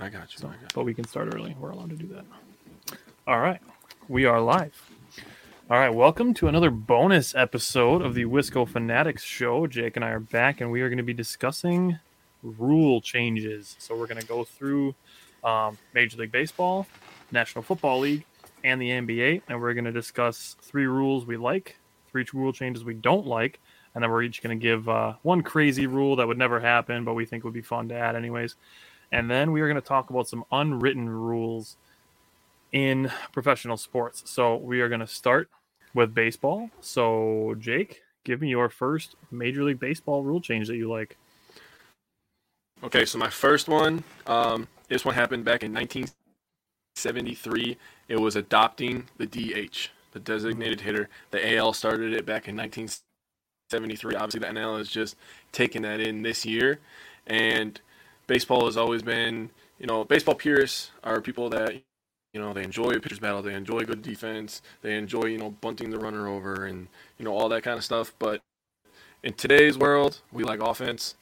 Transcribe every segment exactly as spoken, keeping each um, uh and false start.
I got you. So, I got you. But we can start early. We're allowed to do that. All right. We are live. All right. Welcome to another bonus episode of the Wisco Fanatics show. Jake and I are back, and we are going to be discussing rule changes. So we're going to go through um, Major League Baseball, National Football League, and the N B A. And we're going to discuss three rules we like, three rule changes we don't like. And then we're each going to give uh, one crazy rule that would never happen, but we think would be fun to add anyways. And then we are going to talk about some unwritten rules in professional sports. So we are going to start with baseball. So, Jake, give me your first Major League Baseball rule change that you like. Okay, so my first one, um, this one happened back in nineteen seventy-three. It was adopting the D H, the designated hitter. The A L started it back in nineteen seventy-three. Obviously, the N L is just taking that in this year. And baseball has always been, you know, baseball purists are people that, you know, they enjoy a pitcher's battle, they enjoy good defense, they enjoy, you know, bunting the runner over and, you know, all that kind of stuff. But in today's world, we like offense.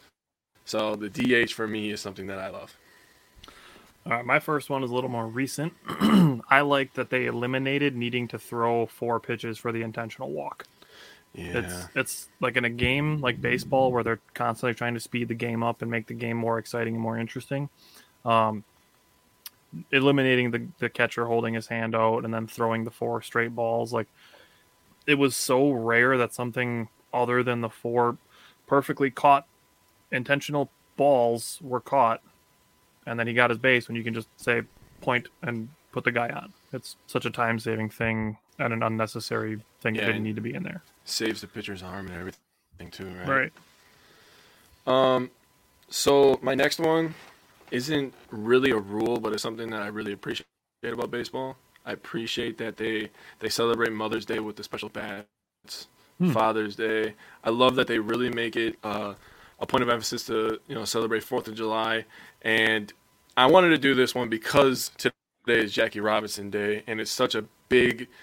So the D H for me is something that I love. All right, my first one is a little more recent. I like that they eliminated needing to throw four pitches for the intentional walk. Yeah. It's it's like in a game like baseball where they're constantly trying to speed the game up and make the game more exciting and more interesting. Um, eliminating the, the catcher holding his hand out and then throwing the four straight balls. Like, it was so rare that something other than the four perfectly caught intentional balls were caught. And then he got his base when you can just say point and put the guy on. It's such a time saving thing and an unnecessary thing yeah, that didn't need to be in there. Saves the pitcher's arm and everything too, right? Right. Um, so my next one isn't really a rule, but it's something that I really appreciate about baseball. I appreciate that they, they celebrate Mother's Day with the special bats, hmm. Father's Day. I love that they really make it uh, a point of emphasis to, you know, celebrate Fourth of July. And I wanted to do this one because today is Jackie Robinson Day, and it's such a big –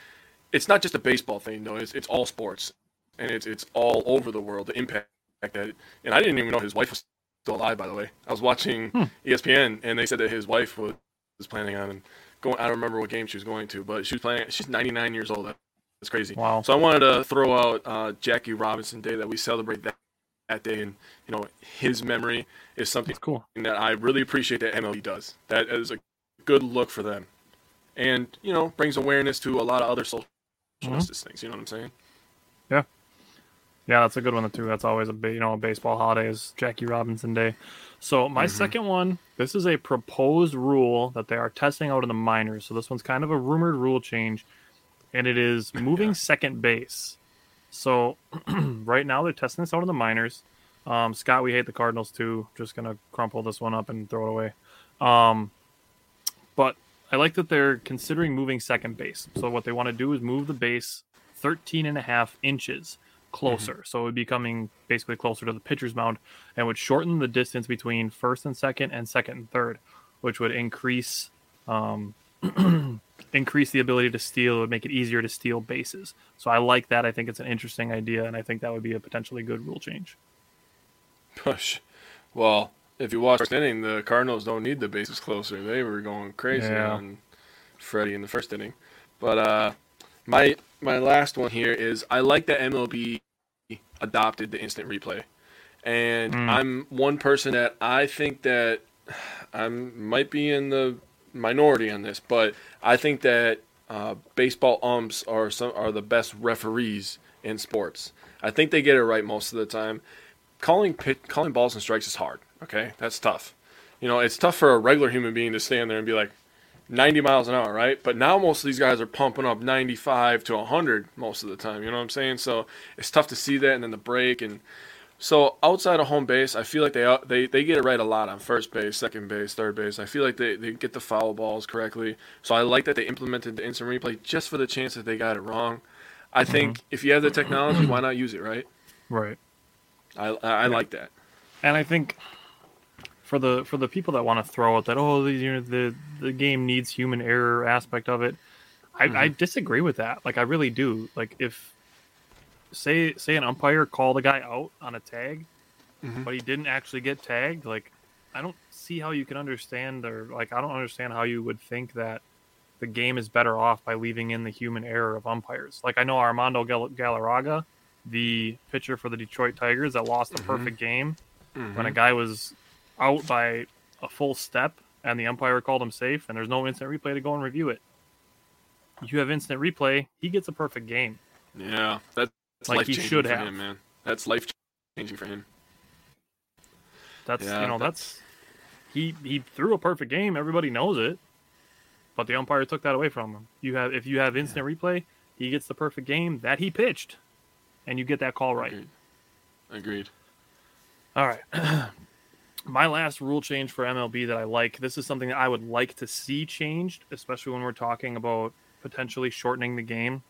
it's not just a baseball thing, though. It's it's all sports, and it's it's all over the world. The impact that, and I didn't even know his wife was still alive. By the way, I was watching hmm. E S P N, and they said that his wife was, was planning on going. I don't remember what game she was going to, but she was planning. She's ninety-nine years old. That's crazy. Wow. So I wanted to throw out uh, Jackie Robinson Day, that we celebrate that, that day, and you know his memory is something cool that I really appreciate that M L B does. That is a good look for them, and you know brings awareness to a lot of other social. Justice mm-hmm. things, you know what I'm saying? Yeah, yeah, that's a good one too. That's always a you know a baseball holiday is Jackie Robinson Day. So my mm-hmm. second one, this is a proposed rule that they are testing out in the minors. So this one's kind of a rumored rule change, and it is moving yeah. second base. So right now they're testing this out in the minors. Um, Scott, we hate the Cardinals too. Just gonna crumple this one up and throw it away. Um, but. I like that they're considering moving second base. So what they want to do is move the base thirteen and a half inches. closer. Mm-hmm. So it would be coming basically closer to the pitcher's mound and would shorten the distance between first and second and second and third, which would increase um, increase the ability to steal. It would make it easier to steal bases. So I like that. I think it's an interesting idea, and I think that would be a potentially good rule change. Push. Well, if you watch the inning, the Cardinals don't need the bases closer. They were going crazy yeah. on Freddie in the first inning. But uh, my my last one here is I like that M L B adopted the instant replay. And mm. I'm one person that I think that I might be in the minority on this, but I think that uh, baseball umps are some are the best referees in sports. I think they get it right most of the time. Calling pit, calling balls and strikes is hard. Okay, that's tough. You know, it's tough for a regular human being to stand there and be like ninety miles an hour, right? But now most of these guys are pumping up ninety-five to one hundred most of the time. You know what I'm saying? So it's tough to see that, and then the break. And so outside of home base, I feel like they they, they get it right a lot on first base, second base, third base. I feel like they, they get the foul balls correctly. So I like that they implemented the instant replay just for the chance that they got it wrong. I think mm-hmm. if you have the technology, why not use it, right? Right. I, I like that. And I think for the for the people that want to throw out that, oh, the, you know, the, the game needs human error aspect of it, I, mm-hmm. I disagree with that. Like, I really do. Like, if, say, say an umpire called a guy out on a tag, mm-hmm. but he didn't actually get tagged, like, I don't see how you can understand or, like, I don't understand how you would think that the game is better off by leaving in the human error of umpires. Like, I know Armando Gal- Galarraga, the pitcher for the Detroit Tigers that lost a mm-hmm. perfect game mm-hmm. when a guy was out by a full step and the umpire called him safe, and there's no instant replay to go and review it. You have instant replay, he gets a perfect game. Yeah, that's like life he should have. Him, man. That's life changing for him. That's yeah, you know that's... that's he he threw a perfect game. Everybody knows it, but the umpire took that away from him. You have if you have instant yeah. replay, he gets the perfect game that he pitched. And you get that call right. Agreed. Agreed. All right. My last rule change for M L B that I like, this is something that I would like to see changed, especially when we're talking about potentially shortening the game.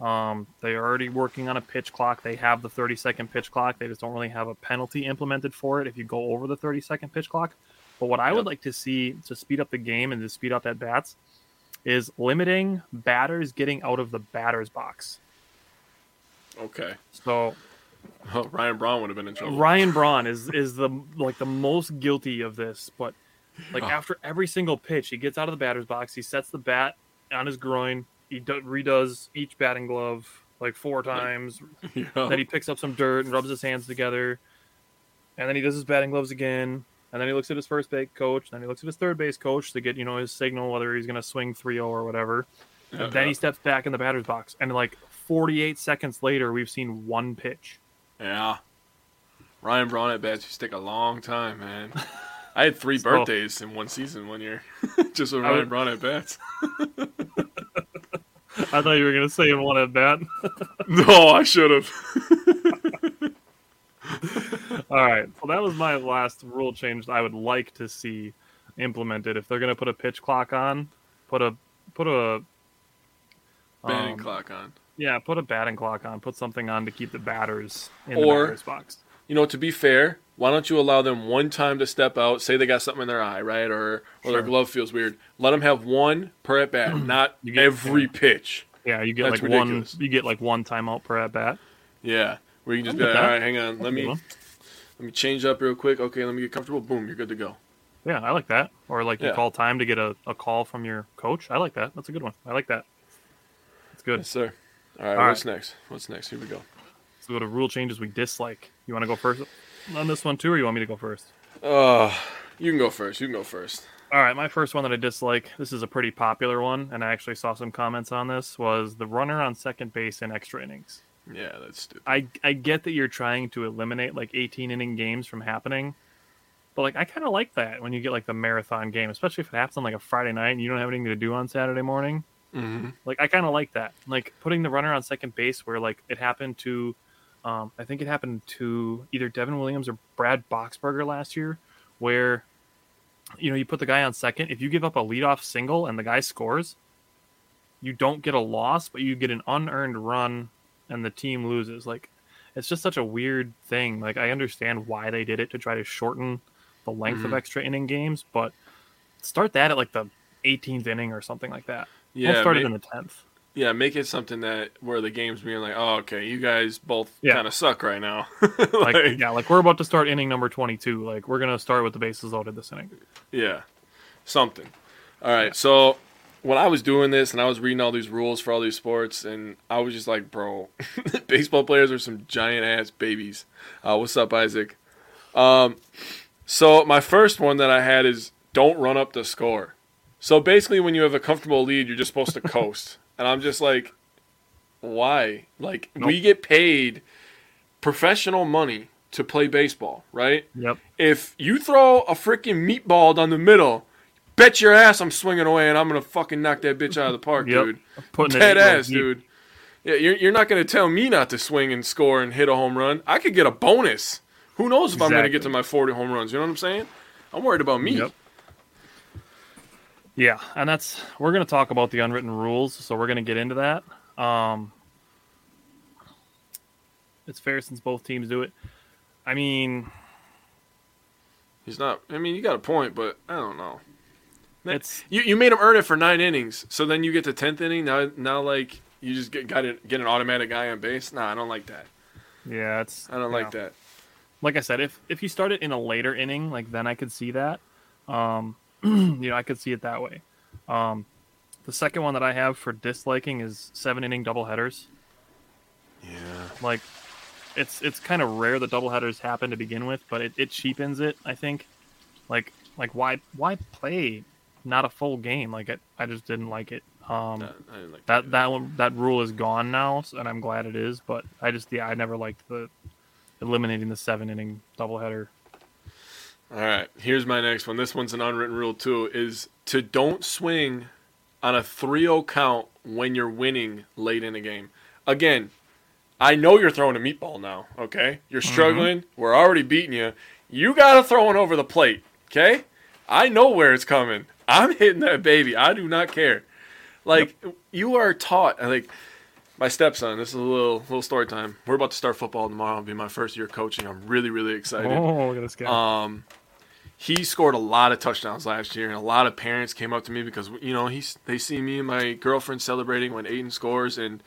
Um, they are already working on a pitch clock. They have the thirty-second pitch clock. They just don't really have a penalty implemented for it if you go over the thirty-second pitch clock. But what I yep. would like to see to speed up the game and to speed up at-bats is limiting batters getting out of the batter's box. Okay. So oh, Ryan Braun would have been in trouble. Ryan Braun is, is the like the most guilty of this, but like oh. after every single pitch, he gets out of the batter's box, he sets the bat on his groin, he do- redoes each batting glove like four times, yeah. then he picks up some dirt and rubs his hands together, and then he does his batting gloves again, and then he looks at his first base coach, and then he looks at his third base coach to get, you know, his signal whether he's going to swing three oh or whatever. Yeah, and then yeah. he steps back in the batter's box, and like forty-eight seconds later, we've seen one pitch. Yeah. Ryan Braun at bats, you stick a long time, man. I had three so, birthdays in one season one year. Just with Ryan would... Braun at bats. I thought you were going to say one at bat. No, I should have. All right. Well, that was my last rule change that I would like to see implemented. If they're going to put a pitch clock on, put a put a batting um, clock on. Yeah, put a batting clock on. Put something on to keep the batters in or, the batter's box. You know, to be fair, why don't you allow them one time to step out? Say they got something in their eye, right? Or or sure. their glove feels weird. Let them have one per at bat, not get, every yeah. pitch. Yeah, you get That's like ridiculous. one. You get like one timeout per at bat. Yeah, where you can just be like, that. all right, hang on, let me one. let me change up real quick. Okay, let me get comfortable. Boom, you're good to go. Yeah, I like that. Or like yeah. you call time to get a, a call from your coach. I like that. That's a good one. I like that. That's good, yes, sir. All right, All what's right. next? What's next? Here we go. So what are rule changes we dislike? You want to go first on this one, too, or you want me to go first? Uh, you can go first. You can go first. All right, my first one that I dislike, this is a pretty popular one, and I actually saw some comments on this, was the runner on second base in extra innings. Yeah, that's stupid. I, I get that you're trying to eliminate, like, eighteen-inning games from happening, but, like, I kind of like that when you get, like, the marathon game, especially if it happens on, like, a Friday night and you don't have anything to do on Saturday morning. Mm-hmm. Like I kind of like that, like putting the runner on second base where like it happened to, um, I think it happened to either Devin Williams or Brad Boxberger last year, where you know you put the guy on second. If you give up a leadoff single and the guy scores, you don't get a loss, but you get an unearned run and the team loses. Like it's just such a weird thing. Like, I understand why they did it, to try to shorten the length mm-hmm. of extra inning games, but start that at like the eighteenth inning or something like that. Yeah, we'll start make, it in the tenth. Yeah, make it something that where the game's being like, oh, okay, you guys both yeah. kind of suck right now. like, like, yeah, like we're about to start inning number twenty-two. Like, we're gonna start with the bases loaded this inning. Yeah, something. All right, yeah. So when I was doing this and I was reading all these rules for all these sports, and I was just like, bro, baseball players are some giant ass babies. Uh, what's up, Isaac? Um, so my first one that I had is don't run up the score. So basically, when you have a comfortable lead, you're just supposed to coast. And I'm just like, why? Like, nope. We get paid professional money to play baseball, right? Yep. If you throw a freaking meatball down the middle, bet your ass I'm swinging away and I'm going to fucking knock that bitch out of the park, yep. dude. I'm putting dead it ass, dude. Yeah, you're, you're not going to tell me not to swing and score and hit a home run. I could get a bonus. Who knows if exactly. I'm going to get to my forty home runs. You know what I'm saying? I'm worried about me. Yep. Yeah, and that's we're going to talk about the unwritten rules, so we're going to get into that. Um, it's fair since both teams do it. I mean, he's not. I mean, you got a point, but I don't know. It's you. You made him earn it for nine innings, so then you get to tenth inning. Now, now, like you just get got to get an automatic guy on base. Nah, I don't like that. Yeah, it's. I don't like know. that. Like I said, if if you start it in a later inning, like then I could see that. Um. You know, I could see it that way. Um, the second one that I have for disliking is seven inning doubleheaders. Yeah. Like, it's it's kind of rare that doubleheaders happen to begin with, but it, it cheapens it, I think. Like, like why why play not a full game? Like, it, I just didn't like it. Um, no, I didn't like that that, that, one, that rule is gone now, and I'm glad it is. But I just yeah, I never liked the eliminating the seven inning doubleheader. All right, here's my next one. This one's an unwritten rule, too, is to don't swing on a three oh count when you're winning late in a game. Again, I know you're throwing a meatball now, okay? You're struggling. Mm-hmm. We're already beating you. You got to throw one over the plate, okay? I know where it's coming. I'm hitting that baby. I do not care. Like, yep. You are taught. Like, my stepson, this is a little little story time. We're about to start football tomorrow. It'll be my first year coaching. I'm really, really excited. Oh, look at this guy. Um... He scored a lot of touchdowns last year, and a lot of parents came up to me because, you know, he's, they see me and my girlfriend celebrating when Aiden scores. And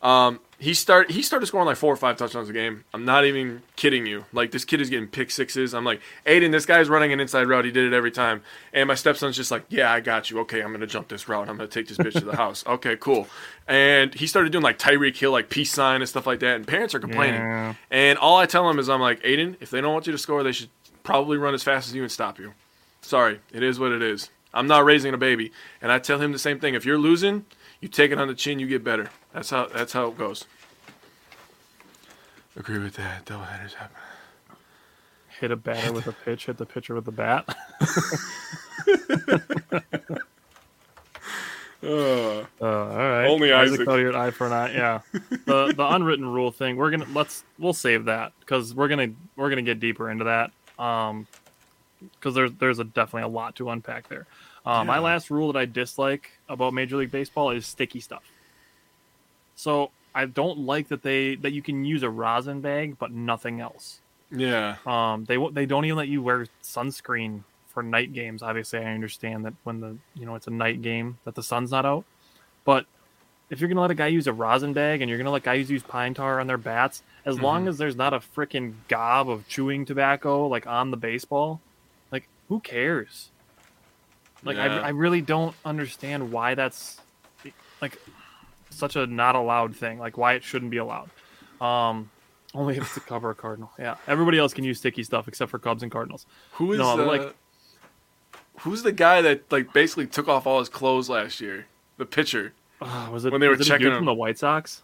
um, he, start, he started scoring like four or five touchdowns a game. I'm not even kidding you. Like, this kid is getting pick sixes. I'm like, Aiden, this guy's running an inside route. He did it every time. And my stepson's just like, yeah, I got you. Okay, I'm going to jump this route. I'm going to take this bitch to the house. Okay, cool. And he started doing, like, Tyreek Hill, like, peace sign and stuff like that. And parents are complaining. Yeah. And all I tell him is I'm like, Aiden, if they don't want you to score, they should – probably run as fast as you and stop you. Sorry, it is what it is. I'm not raising a baby, and I tell him the same thing. If you're losing, you take it on the chin. You get better. That's how. That's how it goes. Agree with that. Doubleheaders happen. Hit a batter with a pitch. Hit the pitcher with a bat. uh, uh, all right. Only Isaac. Isaac an eye for an eye. Yeah. the the unwritten rule thing. We're gonna let's we'll save that because we're gonna we're gonna get deeper into that. Um, because there's there's a, definitely a lot to unpack there. Um, yeah. My last rule that I dislike about Major League Baseball is sticky stuff. So I don't like that they that you can use a rosin bag but nothing else. Yeah. Um, they they don't even let you wear sunscreen for night games. Obviously, I understand that when the you know it's a night game that the sun's not out. But if you're gonna let a guy use a rosin bag and you're gonna let guys use pine tar on their bats. As mm-hmm. long as there's not a freaking gob of chewing tobacco, like, on the baseball, like, who cares? Like, yeah. I, I really don't understand why that's, like, such a not allowed thing. Like, why it shouldn't be allowed. Um, only if it's to cover a Cardinal. Yeah. Everybody else can use sticky stuff except for Cubs and Cardinals. Who is, no, uh, like, who's the guy that, like, basically took off all his clothes last year? The pitcher. Uh, was it, when they was were it checking a dude him. from the White Sox?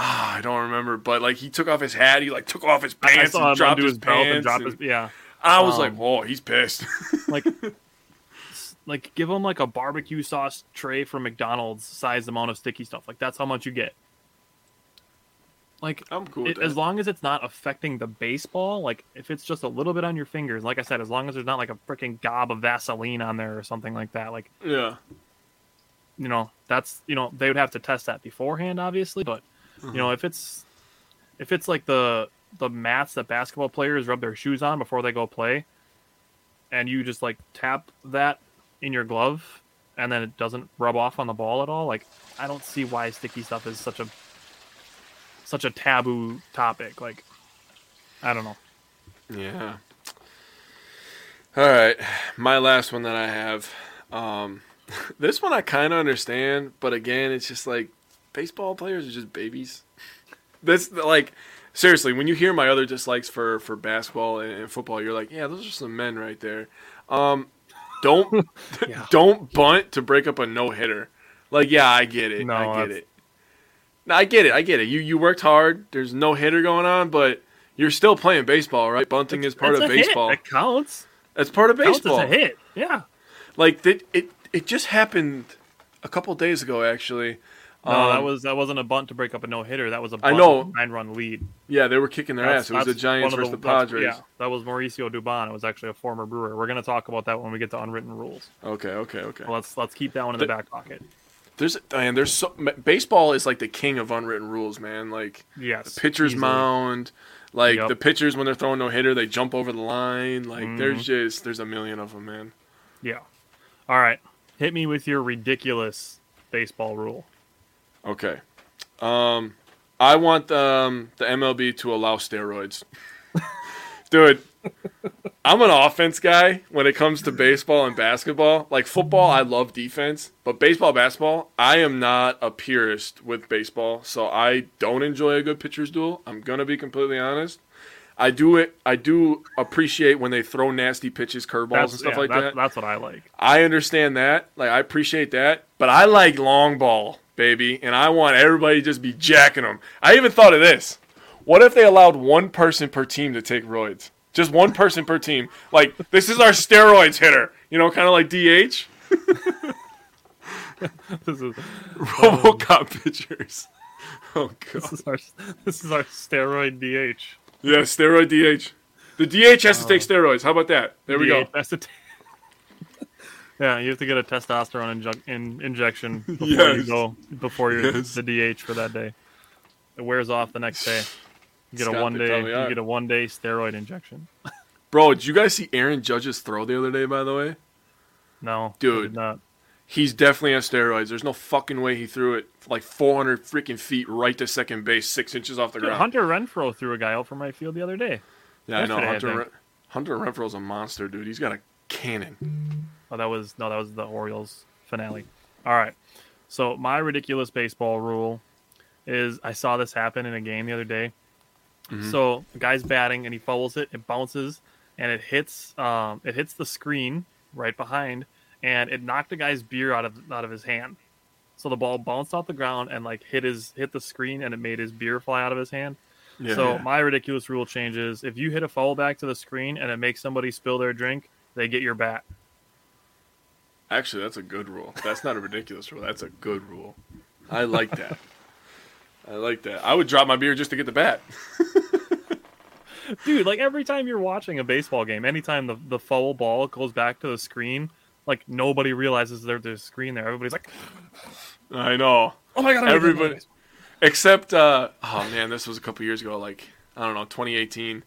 Ah, I don't remember, but, like, he took off his hat. He, like, took off his pants and dropped his, his pants. And dropped his, yeah. I was um, like, whoa, he's pissed. like, like, give him, like, a barbecue sauce tray from McDonald's sized amount of sticky stuff. Like, that's how much you get. Like, I'm cool it, as long as it's not affecting the baseball, like, if it's just a little bit on your fingers, like I said, as long as there's not, like, a freaking gob of Vaseline on there or something like that. Like, yeah. You know, that's, you know, they would have to test that beforehand, obviously, but... You know, if it's if it's like the the mats that basketball players rub their shoes on before they go play, and you just like tap that in your glove and then it doesn't rub off on the ball at all, like I don't see why sticky stuff is such a such a taboo topic. Like, I don't know. Yeah. All right. My last one that I have, um, this one I kind of understand, but again, it's just like baseball players are just babies. That's like, seriously, when you hear my other dislikes for, for basketball and, and football, you're like, yeah, those are some men right there. Um, don't, yeah. don't bunt to break up a no hitter. Like, yeah, I get it. No, I get that's... it. No, I get it. I get it. You, you worked hard. There's no hitter going on, but you're still playing baseball, right? Bunting it's, is part of a baseball. Hit. It counts. That's part of baseball. It's a hit. Yeah. Like it, it, it just happened a couple days ago, actually. No, um, that was that wasn't a bunt to break up a no hitter. That was a bunt, I know, nine run lead. Yeah, they were kicking their that's, ass. It was the Giants versus the, the Padres. Yeah, that was Mauricio Dubon. It was actually a former Brewer. We're gonna talk about that when we get to unwritten rules. Okay, okay, okay. So let's let's keep that one in the, the back pocket. There's and there's so, baseball is like the king of unwritten rules, man. Like yes, the pitcher's easily. mound. Like, yep. the pitchers, when they're throwing no-hitter, they jump over the line. Like, mm. there's just – there's a million of them, man. Yeah. All right. Hit me with your ridiculous baseball rule. Okay. Um, I want um, the M L B to allow steroids. Dude, I'm an offense guy when it comes to baseball and basketball. Like, football, I love defense. But baseball, basketball, I am not a purist with baseball. So I don't enjoy a good pitcher's duel. I'm going to be completely honest. I do it. I do appreciate when they throw nasty pitches, curveballs, and stuff yeah, like that, that. That's what I like. I understand that. Like, I appreciate that. But I like long ball, baby. And I want everybody to just be jacking them. I even thought of this. What if they allowed one person per team to take roids? Just one person per team. Like, this is our steroids hitter. You know, kind of like D H. This is RoboCop um, pitchers. Oh, God. This is, our, this is our steroid D H. Yeah, steroid D H. The D H has uh, to take steroids. How about that? There we D H go. Has to t- yeah, you have to get a testosterone inju- in, injection before yes. you go, before you're yes. the D H for that day. It wears off the next day. You get Scott a one day, you get a one day steroid injection. Bro, did you guys see Aaron Judge's throw the other day? By the way, no, dude, I did not. He's definitely on steroids. There's no fucking way he threw it like four hundred freaking feet right to second base, six inches off the dude, ground. Hunter Renfro threw a guy out from right field the other day. Yeah, Yesterday, I know Hunter. I Ren- Hunter Renfro's a monster, dude. He's got a cannon. Oh, that was no, that was the Orioles finale. All right, so my ridiculous baseball rule is I saw this happen in a game the other day. Mm-hmm. So the guy's batting and he fouls it, it bounces and it hits um, it hits the screen right behind and it knocked the guy's beer out of out of his hand. So the ball bounced off the ground and like hit his hit the screen and it made his beer fly out of his hand. Yeah, so yeah. my ridiculous rule changes. If you hit a foul back to the screen and it makes somebody spill their drink, they get your bat. Actually, that's a good rule. That's not a ridiculous rule. That's a good rule. I like that. I like that. I would drop my beer just to get the bat. Dude, like every time you're watching a baseball game, anytime the, the foul ball goes back to the screen, like nobody realizes there's a screen there. Everybody's like, I know. Oh my God. I'm Everybody. Except, uh, oh man, this was a couple years ago, like, I don't know, twenty eighteen.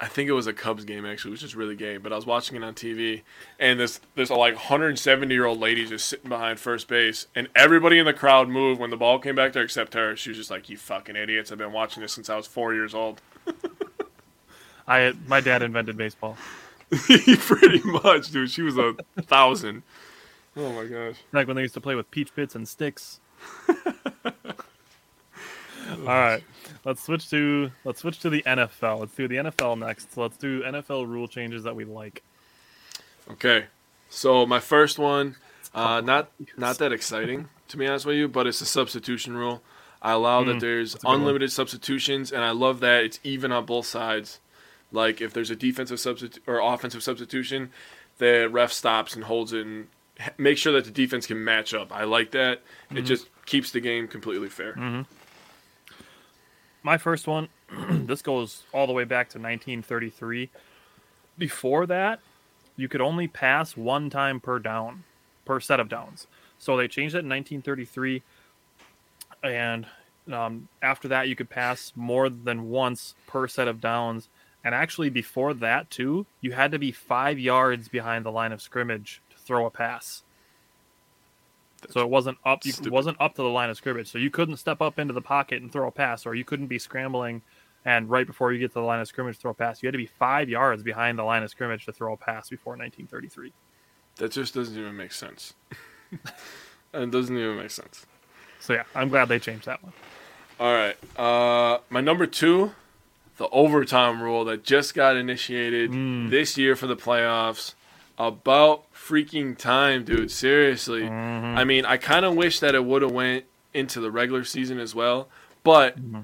I think it was a Cubs game, actually. It was just really gay, but I was watching it on T V, and this this like one hundred seventy year old lady just sitting behind first base, and everybody in the crowd moved when the ball came back there except her. She was just like, "You fucking idiots! I've been watching this since I was four years old." I my dad invented baseball. Pretty much, dude. She was a thousand. Oh my gosh! Like when they used to play with peach pits and sticks. All right, let's switch to let's switch to the N F L. Let's do the N F L next. So let's do N F L rule changes that we like. Okay, so my first one, uh, not not that exciting to be honest with you, but it's a substitution rule. I allow mm, that there's unlimited one. substitutions, and I love that it's even on both sides. Like if there's a defensive substitute or offensive substitution, the ref stops and holds it and makes sure that the defense can match up. I like that. Mm-hmm. It just keeps the game completely fair. Mm-hmm. My first one, this goes all the way back to nineteen thirty-three. Before that, you could only pass one time per down, per set of downs. So they changed it in nineteen thirty-three, and Um, after that, you could pass more than once per set of downs. And actually, before that, too, you had to be five yards behind the line of scrimmage to throw a pass. That's so it wasn't up. You, it wasn't up to the line of scrimmage. So you couldn't step up into the pocket and throw a pass, or you couldn't be scrambling and right before you get to the line of scrimmage throw a pass. You had to be five yards behind the line of scrimmage to throw a pass before nineteen thirty-three. That just doesn't even make sense. It doesn't even make sense. So, yeah, I'm glad they changed that one. All right. Uh, my number two, the overtime rule that just got initiated mm. this year for the playoffs. About freaking time, dude. Seriously. Mm-hmm. I mean, I kind of wish that it would have went into the regular season as well. But mm-hmm.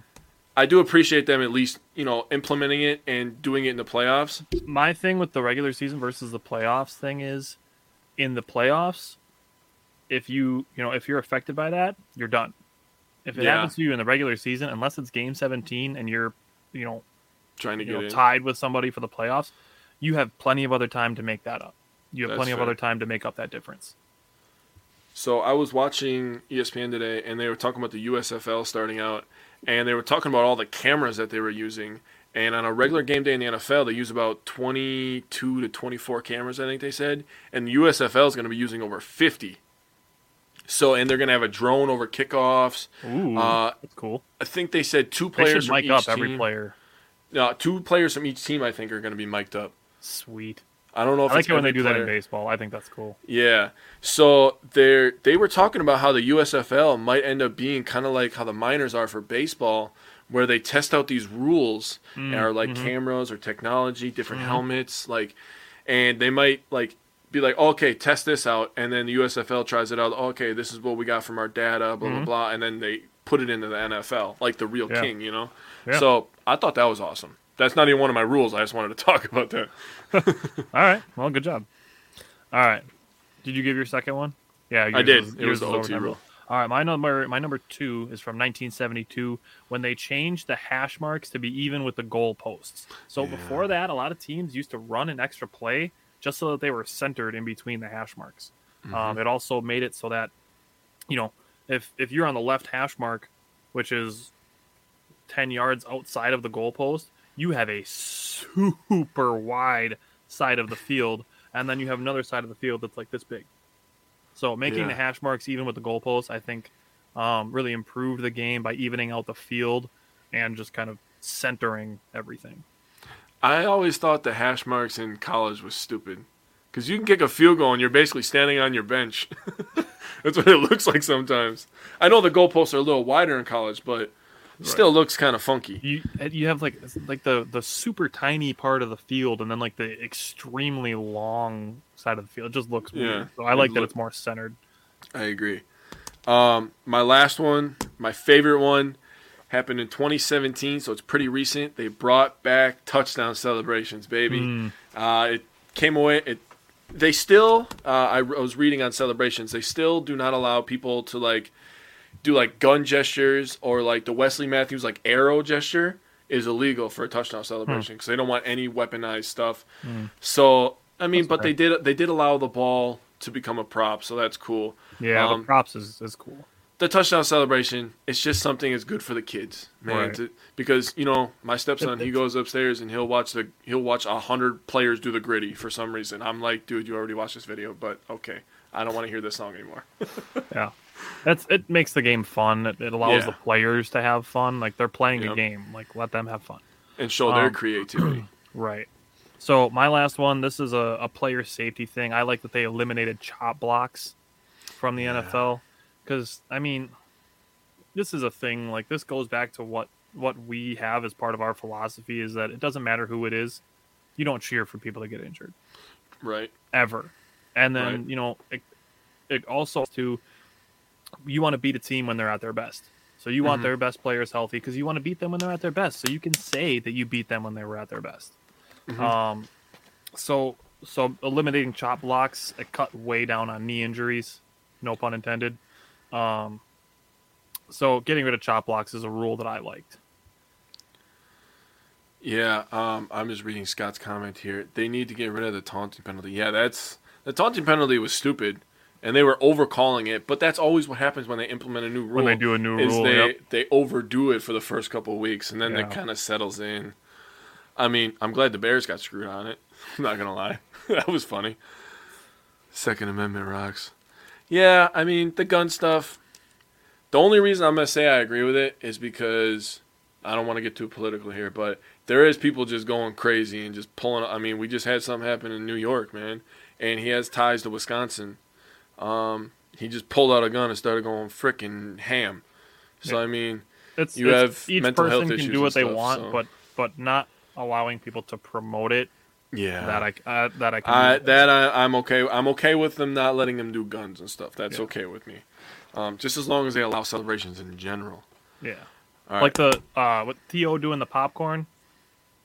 I do appreciate them at least, you know, implementing it and doing it in the playoffs. My thing with the regular season versus the playoffs thing is in the playoffs, if you, you know, if you're affected by that, you're done. If it yeah. happens to you in the regular season, unless it's game seventeen and you're, you know, trying to you get know, tied with somebody for the playoffs, you have plenty of other time to make that up. You have That's plenty fair. of other time to make up that difference. So I was watching E S P N today, and they were talking about the U S F L starting out, and they were talking about all the cameras that they were using. And on a regular game day in the N F L, they use about twenty-two to twenty-four cameras, I think they said. And the U S F L is going to be using over fifty. So, and they're going to have a drone over kickoffs. Ooh, uh, that's cool. I think they said two players from each team. They should mic up every player. No, two players from each team, I think, are going to be mic'd up. Sweet. I don't know if I like it's it when they do player. that in baseball. I think that's cool. Yeah. So they they were talking about how the U S F L might end up being kind of like how the minors are for baseball, where they test out these rules mm, and are like mm-hmm. cameras or technology, different mm-hmm. helmets, like, and they might like be like, okay, test this out, and then the U S F L tries it out. Okay, this is what we got from our data, blah mm-hmm. blah blah, and then they put it into the N F L, like the real yeah. king, you know. Yeah. So I thought that was awesome. That's not even one of my rules. I just wanted to talk about that. All right. Well, good job. All right. Did you give your second one? Yeah, yours I did. Was, it was the O T rule. rule. All right. My number, my number two is from nineteen seventy-two when they changed the hash marks to be even with the goal posts. So yeah. before that, a lot of teams used to run an extra play just so that they were centered in between the hash marks. Mm-hmm. Um, it also made it so that, you know, if if you're on the left hash mark, which is ten yards outside of the goal post, you have a super wide side of the field, and then you have another side of the field that's like this big. So making yeah. the hash marks even with the goalposts, I think, um, really improved the game by evening out the field and just kind of centering everything. I always thought the hash marks in college was stupid because you can kick a field goal and you're basically standing on your bench. That's what it looks like sometimes. I know the goalposts are a little wider in college, but Right. still looks kind of funky. You you have like like the, the super tiny part of the field and then like the extremely long side of the field. It just looks yeah, weird. So I like it that look, it's more centered. I agree. Um, my last one, my favorite one, happened in twenty seventeen, so it's pretty recent. They brought back touchdown celebrations, baby. Mm. Uh, it came away. It they still. Uh, I, I was reading on celebrations. They still do not allow people to like. do like gun gestures or like the Wesley Matthews like arrow gesture is illegal for a touchdown celebration because mm. they don't want any weaponized stuff. Mm. So I mean, that's but right. they did they did allow the ball to become a prop, so that's cool. Yeah, um, the props is, is cool. The touchdown celebration, it's just something that's good for the kids, man. Right. To, because you know my stepson, he goes upstairs and he'll watch the he'll watch a hundred players do the gritty for some reason. I'm like, dude, you already watched this video, but okay, I don't want to hear this song anymore. yeah. That's it makes the game fun. It, it allows yeah. the players to have fun. Like they're playing yep. a game. Like let them have fun and show um, their creativity. Right. So my last one. This is a, a player safety thing. I like that they eliminated chop blocks from the yeah. N F L because I mean, this is a thing. Like this goes back to what what we have as part of our philosophy is that it doesn't matter who it is. You don't cheer for people to get injured, right? Ever. And then right. you know it, it also to. You want to beat a team when they're at their best. So you mm-hmm. want their best players healthy because you want to beat them when they're at their best. So you can say that you beat them when they were at their best. Mm-hmm. Um, so so eliminating chop blocks, it cut way down on knee injuries. No pun intended. Um, so getting rid of chop blocks is a rule that I liked. Yeah, um, I'm just reading Scott's comment here. They need to get rid of the taunting penalty. Yeah, that's the taunting penalty was stupid. and they were overcalling it. But that's always what happens when they implement a new rule. When they do a new is rule, they yep. they overdo it for the first couple of weeks, and then yeah. it kind of settles in. I mean, I'm glad the Bears got screwed on it. I'm not gonna lie, that was funny. Second Amendment rocks. Yeah, I mean, the gun stuff. The only reason I'm going to say I agree with it is because I don't want to get too political here, but there is people just going crazy and just pulling. I mean, we just had something happen in New York, man, and he has ties to Wisconsin. Um, he just pulled out a gun and started going freaking ham. So, I mean, it's, you it's, have each mental person health can issues do what they stuff, want, so. but but not allowing people to promote it. Yeah, that I uh, that I can I, that I, I'm okay. I'm okay with them not letting them do guns and stuff. That's yeah. okay with me. Um, just as long as they allow celebrations in general. Yeah. All like right. the uh, what Theo doing the popcorn.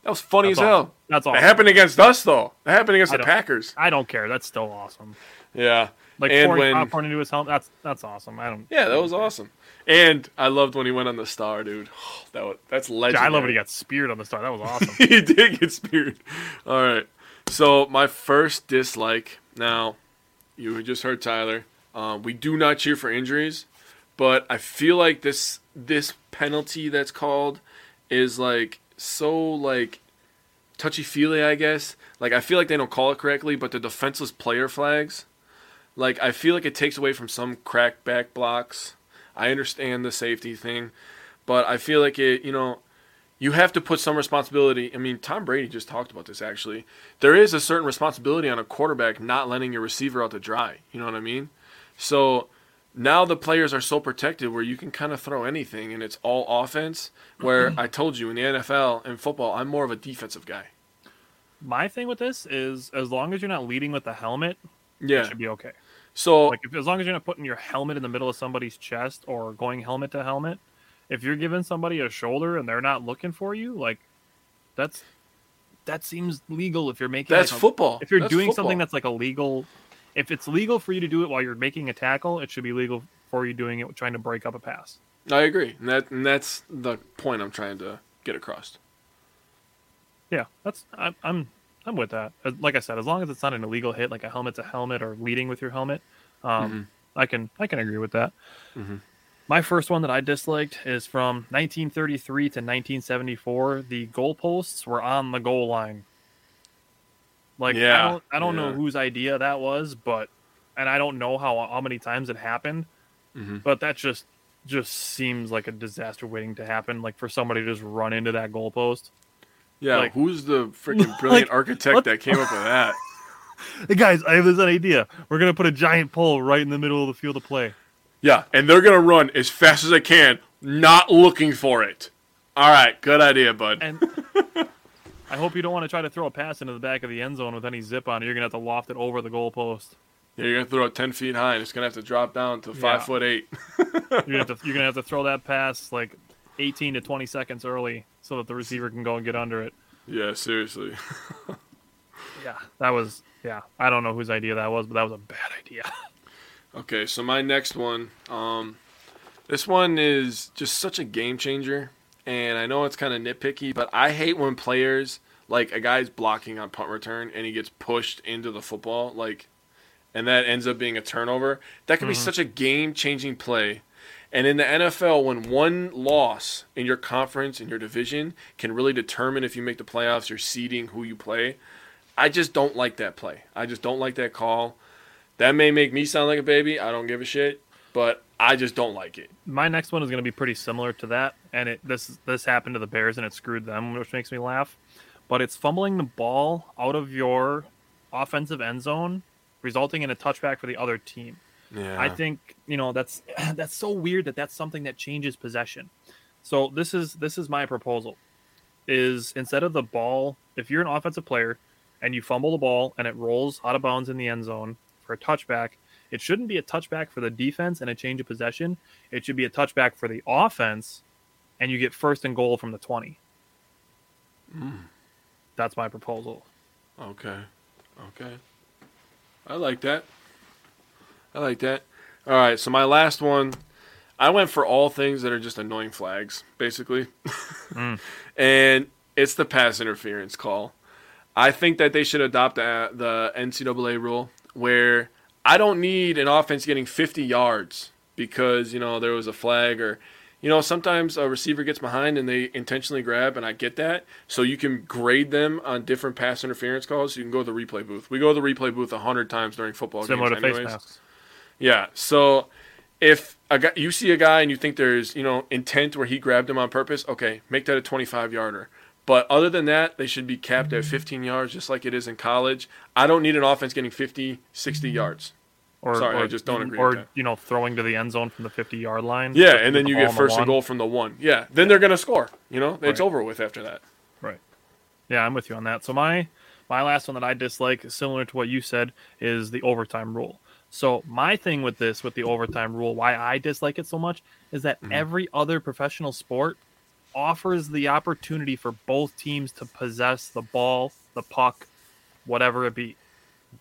That was funny That's as awesome. hell. That's awesome. That happened against us though. That happened against I the Packers. I don't care. That's still awesome. Yeah. Like and pouring when, popcorn into his helmet. That's that's awesome. I don't. Yeah, that was awesome. And I loved when he went on the star, dude. Oh, that was, that's legendary. I love when he got speared on the star. That was awesome. He did get speared. All right. So my first dislike. Now, you just heard Tyler. Uh, we do not cheer for injuries, but I feel like this this penalty that's called is like so like touchy-feely, I guess. Like I feel like they don't call it correctly, but the defenseless player flags. Like I feel like it takes away from some crackback blocks. I understand the safety thing, but I feel like it, you know, you have to put some responsibility. I mean, Tom Brady just talked about this actually. There is a certain responsibility on a quarterback not letting your receiver out to dry. You know what I mean? So now the players are so protected where you can kind of throw anything and it's all offense, where I told you in the N F L and football, I'm more of a defensive guy. My thing with this is as long as you're not leading with the helmet, yeah. it should be okay. So like if, as long as you're not putting your helmet in the middle of somebody's chest or going helmet to helmet, if you're giving somebody a shoulder and they're not looking for you, like that's that seems legal if you're making That's like a, football. If you're that's doing football. something that's like illegal, if it's legal for you to do it while you're making a tackle, it should be legal for you doing it trying to break up a pass. I agree. And that and that's the point I'm trying to get across. Yeah, that's I, I'm I'm with that. Like I said, as long as it's not an illegal hit, like a helmet's a helmet or leading with your helmet, um, mm-hmm. I can I can agree with that. Mm-hmm. My first one that I disliked is from nineteen thirty-three to nineteen seventy-four. The goalposts were on the goal line. Like yeah. I don't I don't yeah. know whose idea that was, but and I don't know how how many times it happened, mm-hmm. but that just just seems like a disaster waiting to happen. Like for somebody to just run into that goalpost. Yeah, like, who's the freaking brilliant like, architect what? that came up with that? Hey guys, I have this idea. We're going to put a giant pole right in the middle of the field of play. Yeah, and they're going to run as fast as they can, not looking for it. All right, good idea, bud. And I hope you don't want to try to throw a pass into the back of the end zone with any zip on it. You're going to have to loft it over the goalpost. Yeah, you're going to throw it ten feet high, and it's going to have to drop down to five yeah. foot eight. You're going to you're going to have to throw that pass like eighteen to twenty seconds early, so that the receiver can go and get under it. Yeah, seriously. yeah, that was, yeah. I don't know whose idea that was, but that was a bad idea. Okay, so my next one, um, this one is just such a game changer, and I know it's kind of nitpicky, but I hate when players, like a guy's blocking on punt return, and he gets pushed into the football, like, and that ends up being a turnover. That can mm-hmm. be such a game-changing play. And in the N F L, when one loss in your conference, in your division, can really determine if you make the playoffs, your seeding, who you play, I just don't like that play. I just don't like that call. That may make me sound like a baby. I don't give a shit, but I just don't like it. My next one is going to be pretty similar to that, and it this this happened to the Bears, and it screwed them, which makes me laugh. But it's fumbling the ball out of your offensive end zone, resulting in a touchback for the other team. Yeah. I think, you know, that's that's so weird that that's something that changes possession. So this is this is my proposal, is instead of the ball, if you're an offensive player and you fumble the ball and it rolls out of bounds in the end zone for a touchback, it shouldn't be a touchback for the defense and a change of possession. It should be a touchback for the offense, and you get first and goal from the twenty. Mm. That's my proposal. Okay. Okay. I like that. I like that. All right, so my last one, I went for all things that are just annoying flags, basically. mm. And it's the pass interference call. I think that they should adopt the N C double A rule where I don't need an offense getting fifty yards because, you know, there was a flag or, you know, sometimes a receiver gets behind and they intentionally grab, and I get that. So you can grade them on different pass interference calls. You can go to the replay booth. We go to the replay booth one hundred times during football Similar games anyways. Similar to face masks. Yeah, so if a guy, you see a guy and you think there's, you know, intent where he grabbed him on purpose, okay, make that a twenty-five-yarder. But other than that, they should be capped at fifteen yards just like it is in college. I don't need an offense getting fifty, sixty yards. Or, Sorry, or, I just don't agree or, with that. Or, you know, throwing to the end zone from the fifty-yard line. Yeah, and then you get first and goal from the one. Yeah, then yeah. they're going to score. You know, it's right. over with after that. Right. Yeah, I'm with you on that. So my, my last one that I dislike, similar to what you said, is the overtime rule. So my thing with this, with the overtime rule, why I dislike it so much, is that mm-hmm. every other professional sport offers the opportunity for both teams to possess the ball, the puck, whatever it be.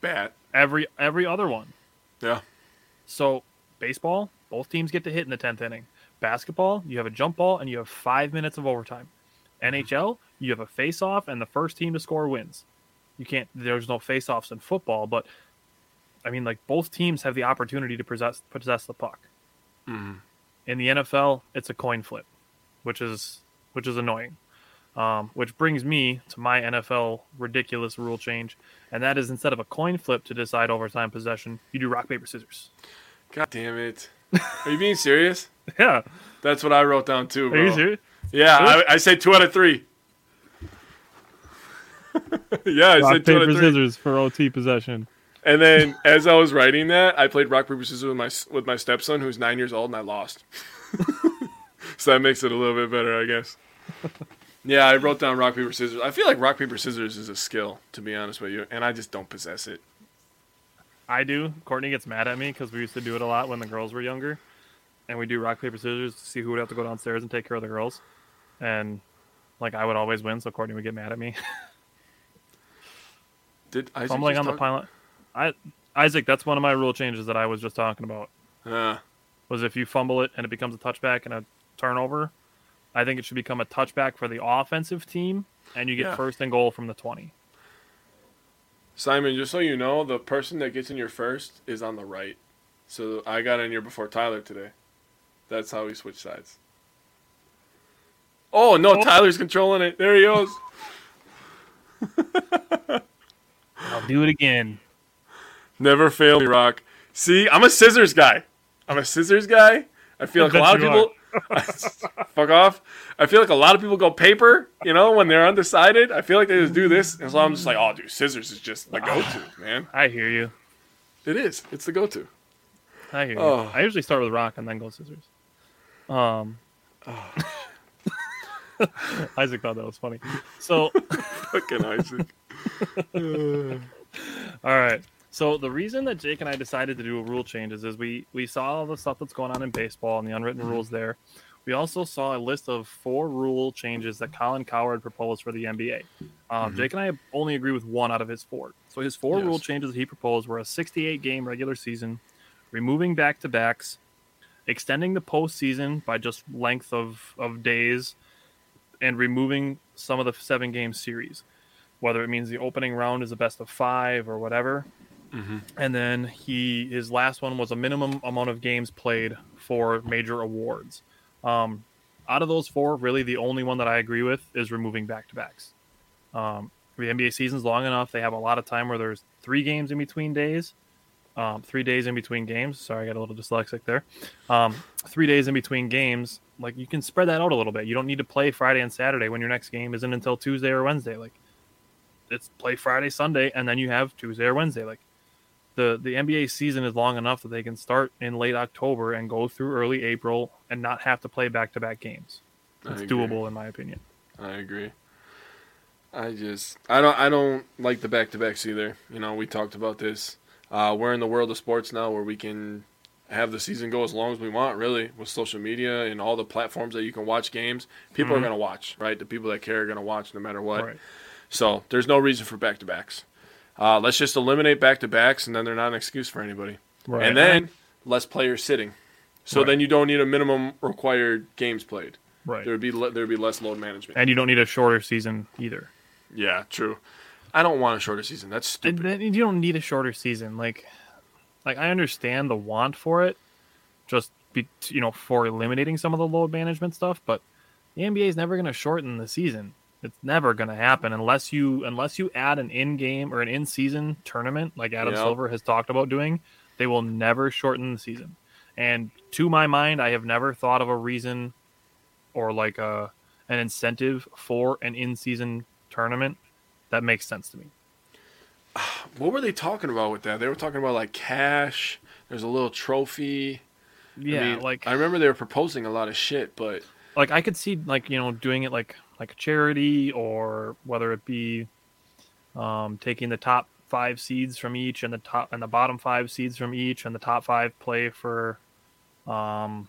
Bat. Every every other one. Yeah. So baseball, both teams get to hit in the tenth inning. Basketball, you have a jump ball and you have five minutes of overtime. N H L, you have a face-off and the first team to score wins. You can't. There's no face-offs in football, but I mean, like both teams have the opportunity to possess possess the puck. Mm-hmm. In the N F L, it's a coin flip, which is which is annoying. Um, which brings me to my N F L ridiculous rule change, and that is instead of a coin flip to decide overtime possession, you do rock, paper, scissors. God damn it. Are you being serious? Yeah. That's what I wrote down too, bro. Are you serious? Yeah, I, I say two out of three. yeah, I rock, said two paper, out of three. Scissors for O T possession. And then as I was writing that, I played rock, paper, scissors with my, with my stepson, who's nine years old, and I lost. So that makes it a little bit better, I guess. Yeah, I wrote down rock, paper, scissors. I feel like rock, paper, scissors is a skill, to be honest with you, and I just don't possess it. I do. Courtney gets mad at me because we used to do it a lot when the girls were younger, and we do rock, paper, scissors to see who would have to go downstairs and take care of the girls. And, like, I would always win, so Courtney would get mad at me. Did Isaac Fumbling on talk- the pilot. I, Isaac, that's one of my rule changes that I was just talking about. Uh. Was if you fumble it and it becomes a touchback and a turnover, I think it should become a touchback for the offensive team, and you get yeah. first and goal from the twenty. Simon, just so you know, the person that gets in your first is on the right. So I got in here before Tyler today. That's how we switch sides. Oh, no, oh. Tyler's controlling it. There he goes. I'll do it again. Never fail me, Rock. See, I'm a scissors guy. I'm a scissors guy. I feel like I a lot of people... Are. Fuck off. I feel like a lot of people go paper, you know, when they're undecided. I feel like they just do this. And so I'm just like, oh, dude, scissors is just the go-to, man. I hear you. It is. It's the go-to. I hear oh. you. I usually start with rock and then go scissors. Um, oh. Isaac thought that was funny. So Fucking Isaac. All right. So the reason that Jake and I decided to do a rule change is, is we, we saw all the stuff that's going on in baseball and the unwritten mm-hmm. rules there. We also saw a list of four rule changes that Colin Cowherd proposed for the N B A. Um, mm-hmm. Jake and I only agree with one out of his four. So his four yes. rule changes that he proposed were a sixty-eight game regular season, removing back-to-backs, extending the postseason by just length of, of days, and removing some of the seven-game series, whether it means the opening round is a best of five or whatever. Mm-hmm. And then he his last one was a minimum amount of games played for major awards. Um, out of those four, really the only one that I agree with is removing back-to-backs. Um, the N B A season's long enough. They have a lot of time where there's three games in between days. Um, three days in between games. Sorry, I got a little dyslexic there. Um, three days in between games. Like, you can spread that out a little bit. You don't need to play Friday and Saturday when your next game isn't until Tuesday or Wednesday. Like, it's play Friday, Sunday, and then you have Tuesday or Wednesday. Like, The the N B A season is long enough that they can start in late October and go through early April and not have to play back-to-back games. It's doable, in my opinion. I agree. I just I don't I don't like the back-to-backs either. You know, we talked about this. Uh, we're in the world of sports now where we can have the season go as long as we want, really, with social media and all the platforms that you can watch games. People mm-hmm. are going to watch, right? The people that care are going to watch no matter what. Right. So there's no reason for back-to-backs. Uh, let's just eliminate back-to-backs, and then they're not an excuse for anybody. Right. And then less players sitting. So right. then you don't need a minimum required games played. Right. There would be le- there would be less load management. And you don't need a shorter season either. Yeah, true. I don't want a shorter season. That's stupid. And, and you don't need a shorter season. Like, Like, I understand the want for it, just be, you know, for eliminating some of the load management stuff, but the N B A is never going to shorten the season. It's never going to happen unless you unless you add an in-game or an in-season tournament like Adam yep. Silver has talked about doing. They will never shorten the season. And to my mind, I have never thought of a reason or like a an incentive for an in-season tournament that makes sense to me. What were they talking about with that? They were talking about like cash. There's a little trophy. Yeah, I mean, like I remember they were proposing a lot of shit, but like I could see like, you know, doing it like like a charity, or whether it be um, taking the top five seeds from each and the top and the bottom five seeds from each, and the top five play for um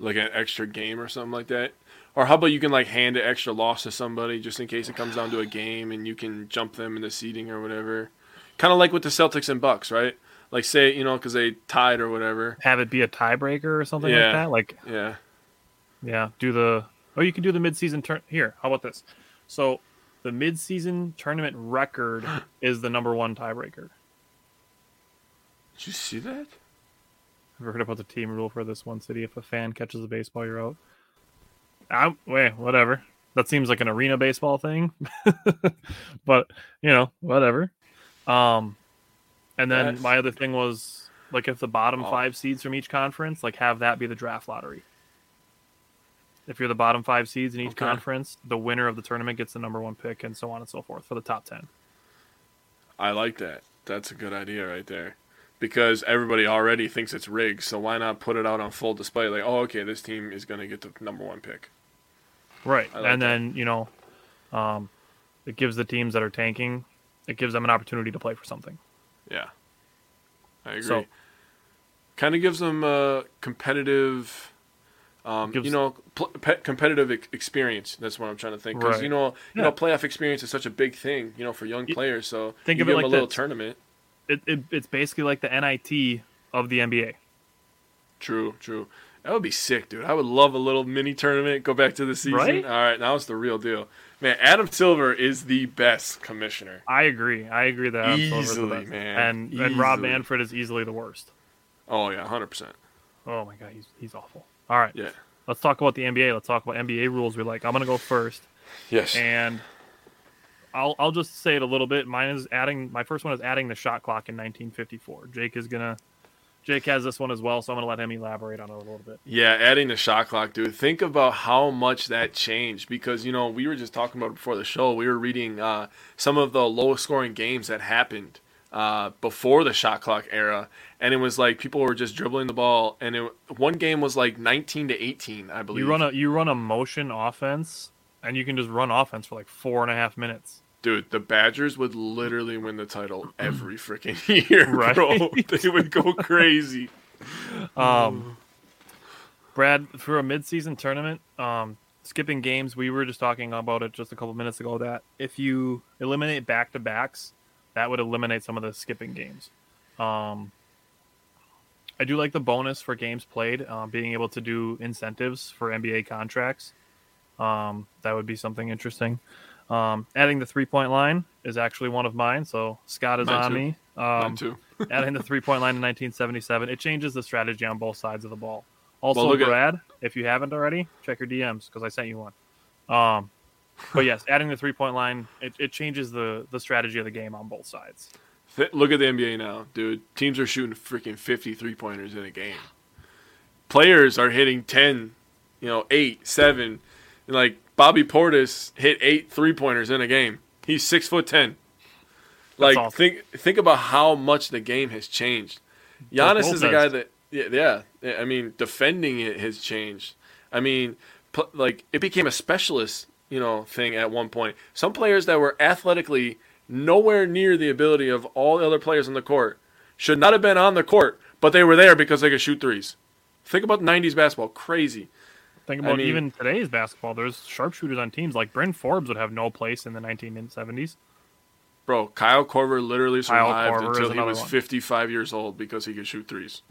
like an extra game or something like that. Or how about you can like hand an extra loss to somebody just in case it comes down to a game and you can jump them in the seeding or whatever. Kind of like with the Celtics and Bucks, right? Like say, you know, because they tied or whatever. Have it be a tiebreaker or something yeah. like that. Like yeah. Yeah. Do the oh you can do the midseason turn here. How about this? So the midseason tournament record is the number one tiebreaker. Did you see that? I've heard about the team rule for this one city. If a fan catches a baseball, you're out. I'm, wait, whatever. That seems like an arena baseball thing, but you know, whatever. Um, and then That's... my other thing was like if the bottom oh. five seeds from each conference, like have that be the draft lottery. If you're the bottom five seeds in each okay. conference, the winner of the tournament gets the number one pick, and so on and so forth for the top ten. I like that. That's a good idea right there. Because everybody already thinks it's rigged, so why not put it out on full display? Like, oh, okay, this team is going to get the number one pick. Right, like and then, that. you know, um, it gives the teams that are tanking, it gives them an opportunity to play for something. Yeah, I agree. So, kind of gives them a competitive, um, gives, you know, pl- pe- competitive e- experience. That's what I'm trying to think. Because, right. you know, yeah. you know, playoff experience is such a big thing, you know, for young players. So think you of give it like them a little this. tournament. It, it it's basically like the N I T of the N B A. True, true. That would be sick, dude. I would love a little mini tournament. Go back to the season. Right? All right, now it's the real deal, man. Adam Silver is the best commissioner. I agree. I agree that Adam easily, Silver is the best. man, and easily. and Rob Manfred is easily the worst. Oh yeah, one hundred percent. Oh my god, he's he's awful. All right, yeah. Let's talk about the N B A. Let's talk about N B A rules we like. I'm gonna go first. Yes. And. I'll I'll just say it a little bit. Mine is adding my first one is adding the shot clock in nineteen fifty-four. Jake is gonna Jake has this one as well, so I'm gonna let him elaborate on it a little bit. Yeah, adding the shot clock, dude. Think about how much that changed, because you know we were just talking about it before the show. We were reading uh, some of the lowest scoring games that happened uh, before the shot clock era, and it was like people were just dribbling the ball. And it, one game was like nineteen to eighteen, I believe. You run a you run a motion offense. And you can just run offense for like four and a half minutes. Dude, the Badgers would literally win the title every freaking year, right? Bro. They would go crazy. Um, Brad, for a midseason tournament, um, skipping games, we were just talking about it just a couple minutes ago, that if you eliminate back-to-backs, that would eliminate some of the skipping games. Um, I do like the bonus for games played, uh, being able to do incentives for N B A contracts. Um, that would be something interesting. Um, adding the three-point line is actually one of mine, so Scott is mine on too. me. Um, mine too. Adding the three-point line in nineteen seventy-seven, it changes the strategy on both sides of the ball. Also, well, Brad, at... if you haven't already, check your D Ms because I sent you one. Um, but yes, adding the three-point line, it, it changes the, the strategy of the game on both sides. Th- look at the N B A now, dude. Teams are shooting freaking fifty three-pointers in a game. Players are hitting ten, you know, eight, seven. Like, Bobby Portis hit eight three-pointers in a game. He's six foot ten. Like, awesome. think think about how much the game has changed. Giannis is a guy that, yeah, yeah, I mean, defending it has changed. I mean, pl- like, it became a specialist, you know, thing at one point. Some players that were athletically nowhere near the ability of all the other players on the court should not have been on the court, but they were there because they could shoot threes. Think about nineties basketball. Crazy. Think about I mean, even today's basketball. There's sharpshooters on teams. Like, Bryn Forbes would have no place in the nineteen seventies. Bro, Kyle Korver literally survived Korver until he was one. fifty-five years old because he could shoot threes.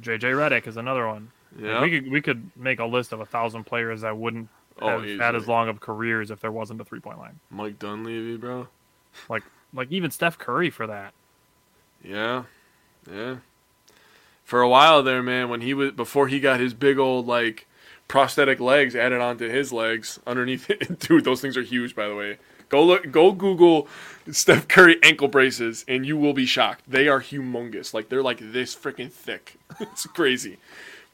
J J Redick is another one. Yeah. We could we could make a list of a thousand players that wouldn't oh, have had as long of careers if there wasn't a three-point line. Mike Dunleavy, bro. Like, like even Steph Curry for that. Yeah. Yeah. For a while there, man, when he was before he got his big old like prosthetic legs added onto his legs underneath it. Dude, those things are huge, by the way. Go look, go Google Steph Curry ankle braces, and you will be shocked. They are humongous. Like, they're like this freaking thick. It's crazy.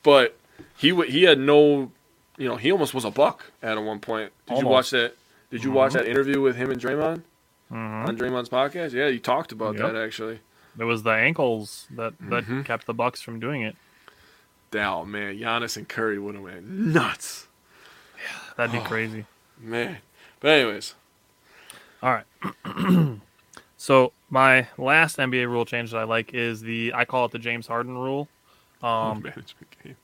But he he had no, you know, he almost was a buck at one point. Did almost. you watch that? Did you mm-hmm. watch that interview with him and Draymond mm-hmm. on Draymond's podcast? Yeah, he talked about yep. that actually. It was the ankles that, that mm-hmm. kept the Bucks from doing it. Oh, man, Giannis and Curry would have went nuts. Yeah, that'd be oh, crazy, man. But anyways. All right. So my last N B A rule change that I like is the, I call it the James Harden rule. Um, management game.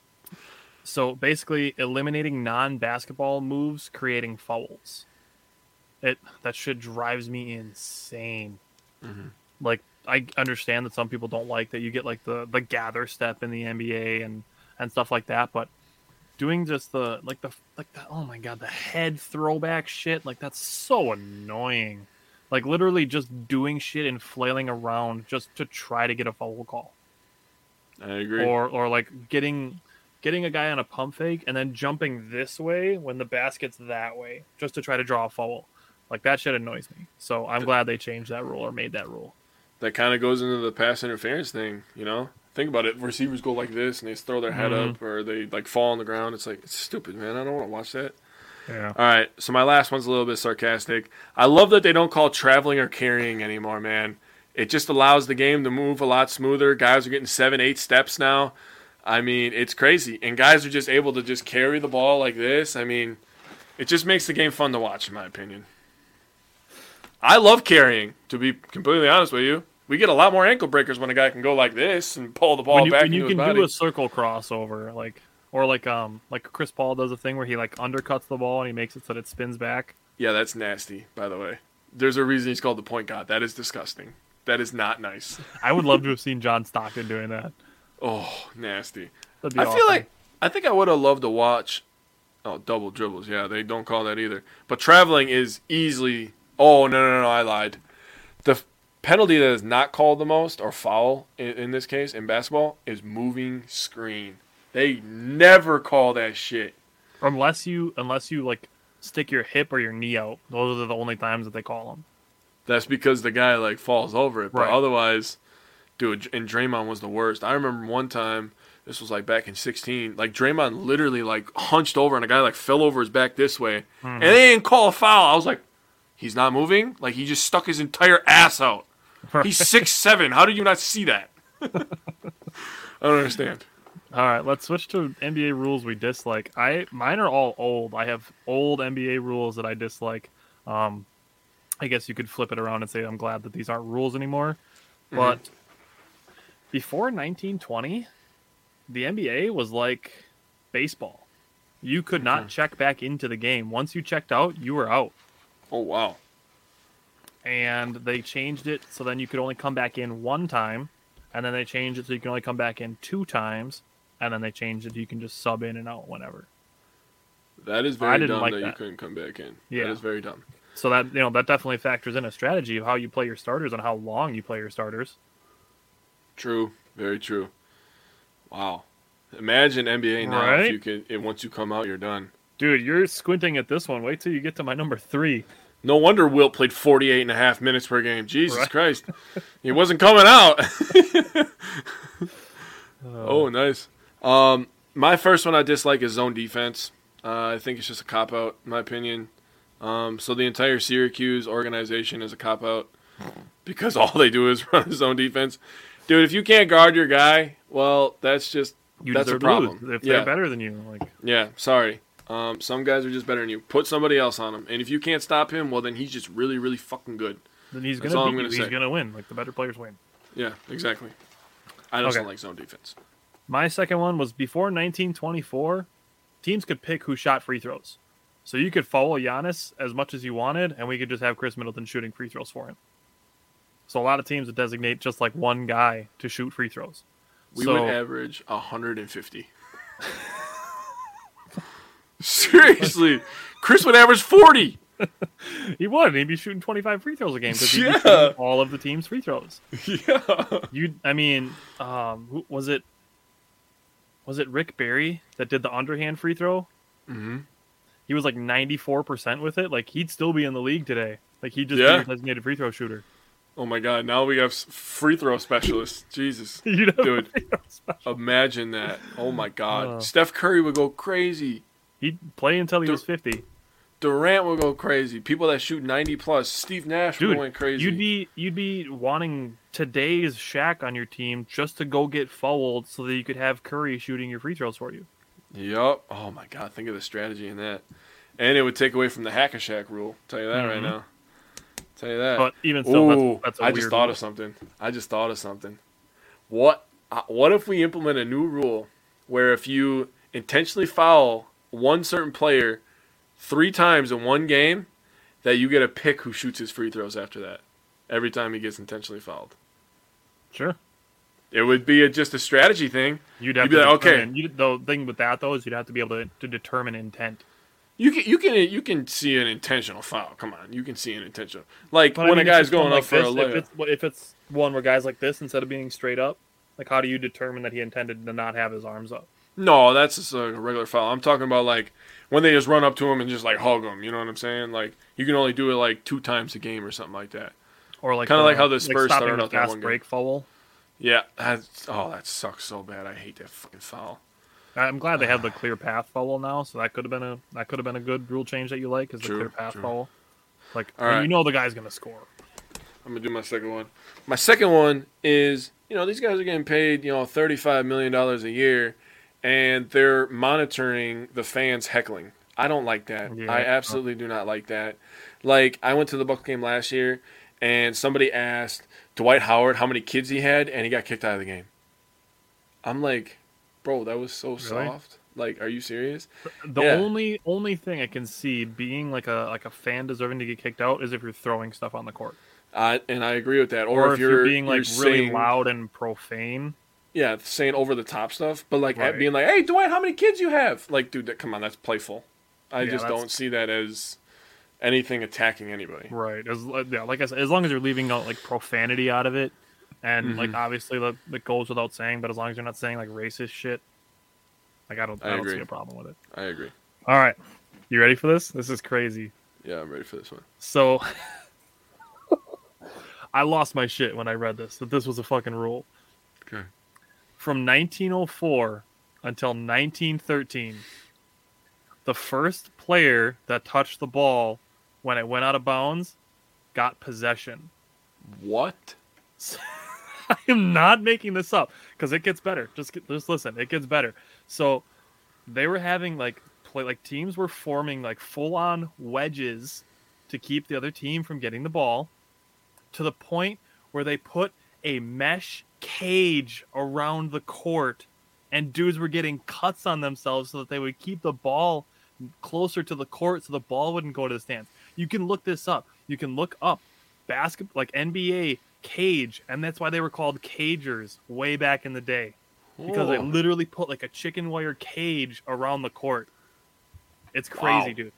So basically eliminating non-basketball moves, creating fouls. It That shit drives me insane. Mm-hmm. Like, I understand that some people don't like that you get like the, the gather step in the N B A and, and stuff like that, but doing just the like the like the oh my god the head throwback shit, like that's so annoying. Like literally just doing shit and flailing around just to try to get a foul call. I agree. Or or like getting getting a guy on a pump fake and then jumping this way when the basket's that way just to try to draw a foul. Like that shit annoys me. So I'm glad they changed that rule or made that rule. That kind of goes into the pass interference thing, you know? Think about it. Receivers go like this, and they throw their head mm-hmm. up, or they, like, fall on the ground. It's like, it's stupid, man. I don't want to watch that. Yeah. All right, so my last one's a little bit sarcastic. I love that they don't call traveling or carrying anymore, man. It just allows the game to move a lot smoother. Guys are getting seven, eight steps now. I mean, it's crazy. And guys are just able to just carry the ball like this. I mean, it just makes the game fun to watch, in my opinion. I love carrying, to be completely honest with you. We get a lot more ankle breakers when a guy can go like this and pull the ball when you, back when into you his body. You can do a circle crossover, like or like um like Chris Paul does a thing where he like undercuts the ball and he makes it so that it spins back. Yeah, that's nasty. By the way, there's a reason he's called the point god. That is disgusting. That is not nice. I would love to have seen John Stockton doing that. Oh, nasty. That'd be I awesome. feel like I think I would have loved to watch. Oh, double dribbles. Yeah, they don't call that either. But traveling is easily. Oh no no no! I lied. The penalty that is not called the most, or foul in, in this case, in basketball, is moving screen. They never call that shit. Unless you, unless you like stick your hip or your knee out, those are the only times that they call them. That's because the guy like falls over it. But right. Otherwise, dude, and Draymond was the worst. I remember one time, this was like back in sixteen, like Draymond literally like hunched over and a guy like fell over his back this way, mm-hmm. and they didn't call a foul. I was like, he's not moving? Like he just stuck his entire ass out. Right. He's six seven. How did you not see that? I don't understand. All right, let's switch to N B A rules we dislike. I mine are all old. I have old N B A rules that I dislike. Um, I guess you could flip it around and say I'm glad that these aren't rules anymore. Mm-hmm. But before nineteen twenty, the N B A was like baseball. You could not mm-hmm. check back into the game. Once you checked out, you were out. Oh, wow. And they changed it so then you could only come back in one time. And then they changed it so you can only come back in two times. And then they changed it so you can just sub in and out whenever. That is very dumb like that, that you couldn't come back in. Yeah. That is very dumb. So that, you know, that definitely factors in a strategy of how you play your starters and how long you play your starters. True. Very true. Wow. Imagine N B A now. Right? If you can, if once you come out, you're done. Dude, you're squinting at this one. Wait till you get to my number three. No wonder Wilt played forty-eight and a half minutes per game. Jesus right. Christ. He wasn't coming out. uh, oh, nice. Um, my first one I dislike is zone defense. Uh, I think it's just a cop-out, in my opinion. Um, so the entire Syracuse organization is a cop-out because all they do is run zone defense. Dude, if you can't guard your guy, well, that's just you that's a problem. If they're yeah. better than you. Like... Yeah, sorry. Um, some guys are just better than you. Put somebody else on him. And if you can't stop him, well, then he's just really, really fucking good. Then he's going to He's going to win. Like, the better players win. Yeah, exactly. I just okay. don't like zone defense. My second one was before nineteen twenty-four, teams could pick who shot free throws. So you could follow Giannis as much as you wanted, and we could just have Chris Middleton shooting free throws for him. So a lot of teams would designate just, like, one guy to shoot free throws. We so, would average one hundred fifty. Seriously, Chris would average forty. He would. He'd be shooting twenty-five free throws a game because he'd yeah. be shooting all of the team's free throws. Yeah. You. I mean, um, who, was it? Was it Rick Barry that did the underhand free throw? Mm-hmm. He was like ninety-four percent with it. Like, he'd still be in the league today. Like, he just yeah. be a designated free throw shooter. Oh my God! Now we have free throw specialists. Jesus, you dude! Imagine that. Oh my God! Uh, Steph Curry would go crazy. He'd play until he Dur- was fifty. Durant would go crazy. People that shoot ninety plus. Steve Nash dude, would go crazy. You'd be you'd be wanting today's Shaq on your team just to go get fouled so that you could have Curry shooting your free throws for you. Yep. Oh my God! Think of the strategy in that, and it would take away from the hack a Shaq rule. I'll tell you that mm-hmm. right now. Tell you that. But even still, Ooh, that's, that's a I weird just thought one. of something. I just thought of something. What What if we implement a new rule where if you intentionally foul one certain player three times in one game, that you get a pick who shoots his free throws after that, every time he gets intentionally fouled? Sure. It would be a, just a strategy thing. You'd have you'd to be like, okay. You, the thing with that, though, is you'd have to be able to, to determine intent. You can you can you can see an intentional foul. Come on, you can see an intentional. Like but when I mean, a guy's going up like for this, a layup. If it's, if it's one where guys like this, instead of being straight up, like how do you determine that he intended to not have his arms up? No, that's just a regular foul. I'm talking about like when they just run up to him and just like hug him. You know what I'm saying? Like you can only do it like two times a game or something like that. Or like kind of like how the Spurs like started out that one break game. Foul. Yeah. That's, oh, that sucks so bad. I hate that fucking foul. I'm glad they have the clear path foul now, so that could have been a that could have been a good rule change that you like is the true, clear path true. foul. Like right. You know the guy's gonna score. I'm gonna do my second one. My second one is you know these guys are getting paid you know thirty-five million dollars a year, and they're monitoring the fans heckling. I don't like that. Yeah. I absolutely do not like that. Like I went to the Bucks game last year, and somebody asked Dwight Howard how many kids he had, and he got kicked out of the game. I'm like. Bro, that was so really? soft. Like, are you serious? The yeah. only only thing I can see being like a like a fan deserving to get kicked out is if you're throwing stuff on the court. Uh, and I agree with that. Or, or if, if you're, you're being like you're really saying, loud and profane. Yeah, saying over the top stuff. But like right. being like, "Hey, Dwight, how many kids you have?" Like, dude, that, come on, that's playful. I yeah, just that's... don't see that as anything attacking anybody. Right. As yeah, like I said, as long as you're leaving out like profanity out of it. And mm-hmm. like obviously that that goes without saying, but as long as you're not saying like racist shit, like I don't I, I don't see a problem with it. I agree. All right, you ready for this? This is crazy. Yeah, I'm ready for this one. So I lost my shit when I read this that this was a fucking rule. Okay. From nineteen oh four until nineteen thirteen, the first player that touched the ball when it went out of bounds got possession. What? I am not making this up because it gets better. Just get, just listen. It gets better. So they were having like play like teams were forming like full on wedges to keep the other team from getting the ball to the point where they put a mesh cage around the court and dudes were getting cuts on themselves so that they would keep the ball closer to the court so the ball wouldn't go to the stands. You can look this up. You can look up basketball like N B A cage, and that's why they were called cagers way back in the day because oh. they literally put like a chicken wire cage around the court. It's crazy, wow. dude.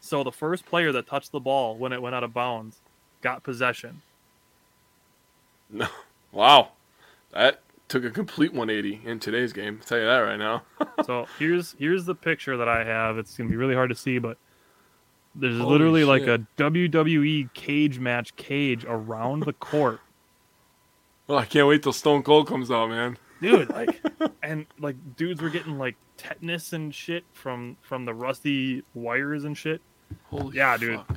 So the first player that touched the ball when it went out of bounds got possession. No, wow, that took a complete one eighty in today's game. I'll tell you that right now. So here's here's the picture that I have. It's gonna be really hard to see, but there's Holy literally shit. like a W W E cage match cage around the court. Well, I can't wait till Stone Cold comes out, man. Dude, like, and like dudes were getting like tetanus and shit from, from the rusty wires and shit. Holy yeah, dude. Fuck.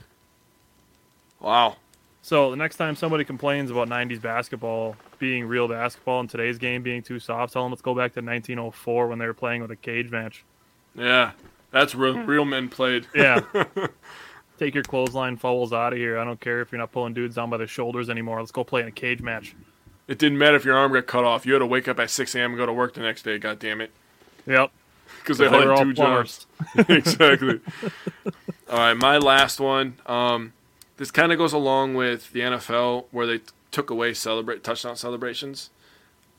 Wow. So the next time somebody complains about nineties basketball being real basketball and today's game being too soft, tell them let's go back to nineteen oh four when they were playing with a cage match. Yeah, that's where real men played. Yeah. Take your clothesline fouls out of here. I don't care if you're not pulling dudes down by their shoulders anymore. Let's go play in a cage match. It didn't matter if your arm got cut off. You had to wake up at six a.m. and go to work the next day, goddammit. Yep. Because they, they had two jobs. Exactly. All right, my last one. Um, this kind of goes along with the N F L where they t- took away celebrate touchdown celebrations.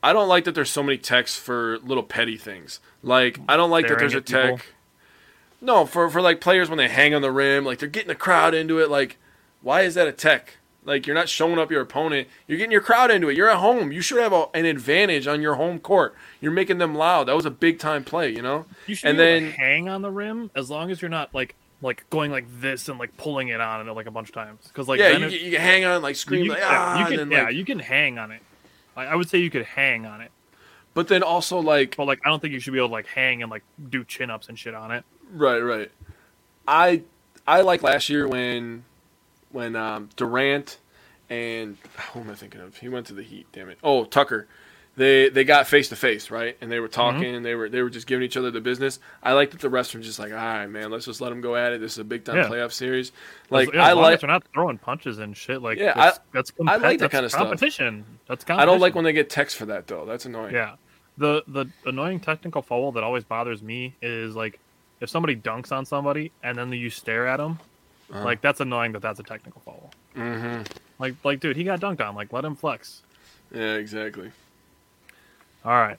I don't like that there's so many texts for little petty things. Like, I don't like Staring that there's a tech. People. No, for, for like players when they hang on the rim, like they're getting the crowd into it. Like, why is that a tech? Like, you're not showing up your opponent. You're getting your crowd into it. You're at home. You should have a, an advantage on your home court. You're making them loud. That was a big time play, you know. You should and be able then to hang on the rim as long as you're not like like going like this and like pulling it on it like a bunch of times. Because like yeah, then you, it, can, you can hang on like scream you, like ah. You can, and then, yeah, like, you can hang on it. Like, I would say you could hang on it. But then also like, but like I don't think you should be able to like hang and like do chin ups and shit on it. Right, right. I I like last year when. When um, Durant and who am I thinking of? He went to the Heat. Damn it! Oh, Tucker. They they got face to face, right? And they were talking. Mm-hmm. They were they were just giving each other the business. I like that the refs were just like, all right, man, let's just let them go at it. This is a big time yeah. playoff series. Like yeah, I like they're not throwing punches and shit. Like yeah, that's, I, that's compet- I like that that's kind of competition. Stuff. That's competition. I don't like when they get texts for that though. That's annoying. Yeah, the the annoying technical foul that always bothers me is like if somebody dunks on somebody and then you stare at them. Uh-huh. Like, that's annoying that that's a technical foul. Mm-hmm. Like, like, dude, he got dunked on. Like, let him flex. Yeah, exactly. All right.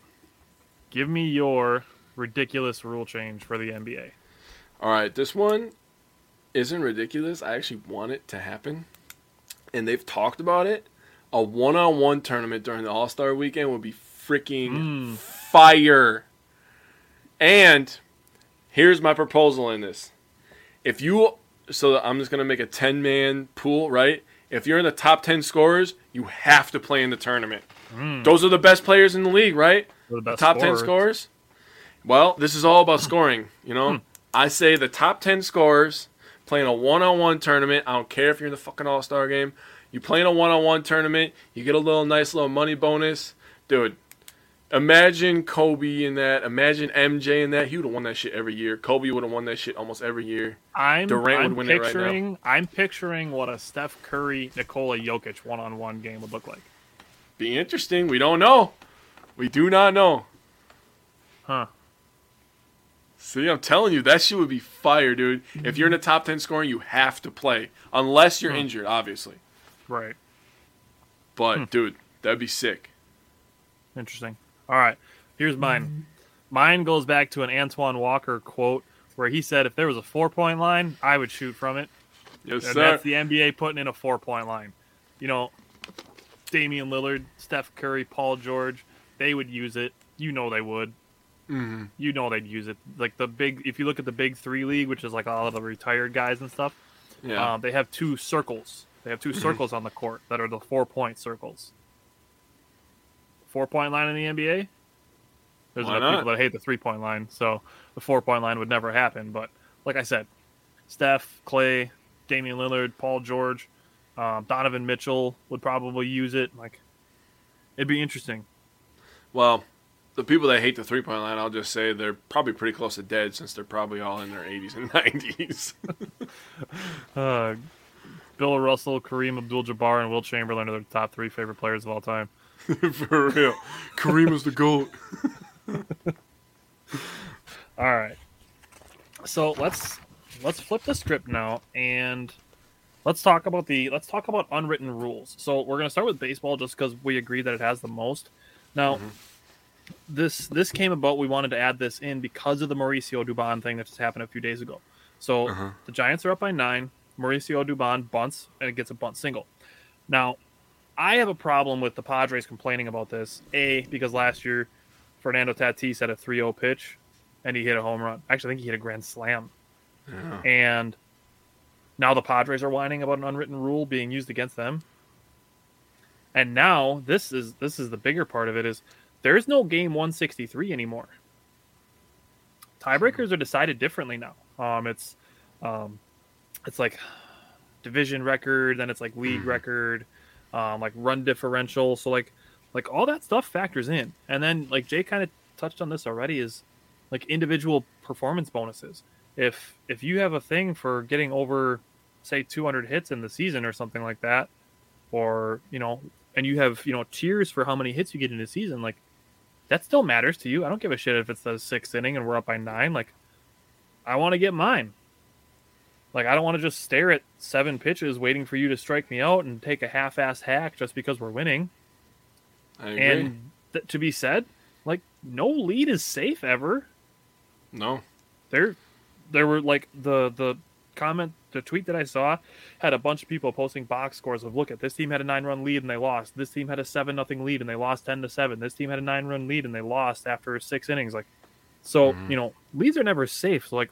Give me your ridiculous rule change for the N B A. All right. This one isn't ridiculous. I actually want it to happen. And they've talked about it. A one-on-one tournament during the All-Star weekend would be freaking mm. fire. And here's my proposal in this. If you... So I'm just going to make a ten-man pool, right? If you're in the top ten scorers, you have to play in the tournament. Mm. Those are the best players in the league, right? The, the top scorers. ten scorers? Well, this is all about scoring, you know? I say the top ten scorers playing a one-on-one tournament. I don't care if you're in the fucking All-Star game. You play in a one-on-one tournament. You get a little nice little money bonus. Dude, imagine Kobe in that. Imagine M J in that. He would have won that shit every year. Kobe would have won that shit almost every year. I'm, Durant I'm would win it right now. I'm picturing what a Steph Curry, Nikola Jokic one-on-one game would look like. Be interesting. We don't know. We do not know. Huh. See, I'm telling you, that shit would be fire, dude. If you're in the top ten scoring, you have to play. Unless you're hmm. injured, obviously. Right. But, hmm. dude, that'd be sick. Interesting. All right, here's mine. Mine goes back to an Antoine Walker quote where he said, if there was a four-point line, I would shoot from it. Yes, and sir. That's the N B A putting in a four-point line. You know, Damian Lillard, Steph Curry, Paul George, they would use it. You know they would. Mm-hmm. You know they'd use it. Like the big, if you look at the Big Three League, which is like all of the retired guys and stuff, yeah. um, they have two circles. They have two circles on the court that are the four-point circles. Four-point line in the N B A? There's enough people that hate the three-point line, so the four-point line would never happen. But like I said, Steph, Clay, Damian Lillard, Paul George, um, Donovan Mitchell would probably use it. Like, it'd be interesting. Well, the people that hate the three-point line, I'll just say they're probably pretty close to dead since they're probably all in their eighties and nineties. uh, Bill Russell, Kareem Abdul-Jabbar, and Will Chamberlain are the top three favorite players of all time. For real. Kareem is the GOAT. All right. So let's let's flip the script now and let's talk about the let's talk about unwritten rules. So we're gonna start with baseball just because we agree that it has the most. Now mm-hmm. this this came about, we wanted to add this in because of the Mauricio Dubon thing that just happened a few days ago. So uh-huh. the Giants are up by nine, Mauricio Dubon bunts and it gets a bunt single. Now I have a problem with the Padres complaining about this. A, because last year, Fernando Tatis had a three oh pitch, and he hit a home run. Actually, I think he hit a grand slam. Yeah. And now the Padres are whining about an unwritten rule being used against them. And now, this is this is the bigger part of it, is there's no game one sixty-three anymore. Tiebreakers are decided differently now. Um, it's, um, it's like division record, then it's like league mm-hmm. record. Um, like run differential. So like, like all that stuff factors in. And then like Jay kind of touched on this already is like individual performance bonuses. If, if you have a thing for getting over say two hundred hits in the season or something like that, or, you know, and you have, you know, tiers for how many hits you get in a season, like that still matters to you. I don't give a shit if it's the sixth inning and we're up by nine. Like I want to get mine. Like, I don't want to just stare at seven pitches waiting for you to strike me out and take a half-ass hack just because we're winning. I agree. And th- to be said, like, no lead is safe ever. No. They're there were like the the comment, the tweet that I saw had a bunch of people posting box scores of, look at this team had a nine run lead and they lost. This team had a seven nothing lead and they lost ten to seven. This team had a nine run lead and they lost after six innings. Like, so mm-hmm. you know, leads are never safe. So like,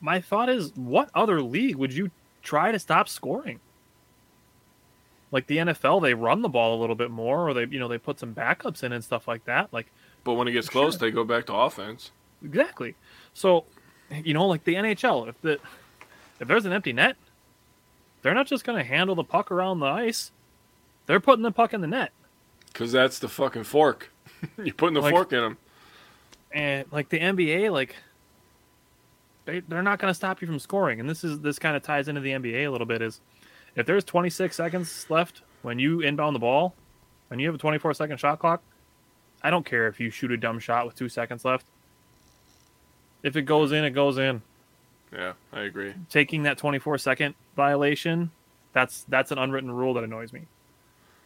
my thought is, what other league would you try to stop scoring? Like the N F L, they run the ball a little bit more, or they, you know, they put some backups in and stuff like that. Like, but when it gets close, sure. they go back to offense. Exactly. So, you know, like the N H L, if the if there's an empty net, they're not just going to handle the puck around the ice. They're putting the puck in the net. Because that's the fucking fork. You're putting the like, fork in them. And like the N B A, like they they're not going to stop you from scoring. And this is this kind of ties into the N B A a little bit. Is if there's twenty-six seconds left when you inbound the ball, and you have a twenty-four second shot clock, I don't care if you shoot a dumb shot with two seconds left. If it goes in, it goes in. Yeah, I agree. Taking that twenty-four second violation, that's that's an unwritten rule that annoys me.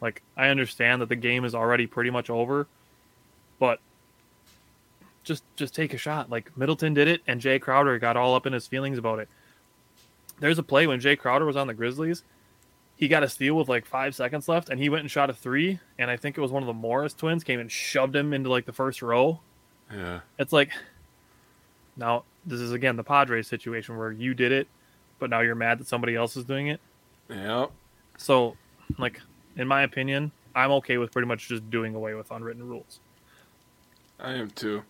Like, I understand that the game is already pretty much over, but just just take a shot. Like, Middleton did it, and Jay Crowder got all up in his feelings about it. There's a play when Jay Crowder was on the Grizzlies. He got a steal with like five seconds left, and he went and shot a three. And I think it was one of the Morris twins came and shoved him into like the first row. Yeah, it's like, now this is again the Padres situation where you did it, but now you're mad that somebody else is doing it. Yeah. So, like, in my opinion, I'm okay with pretty much just doing away with unwritten rules. I am too.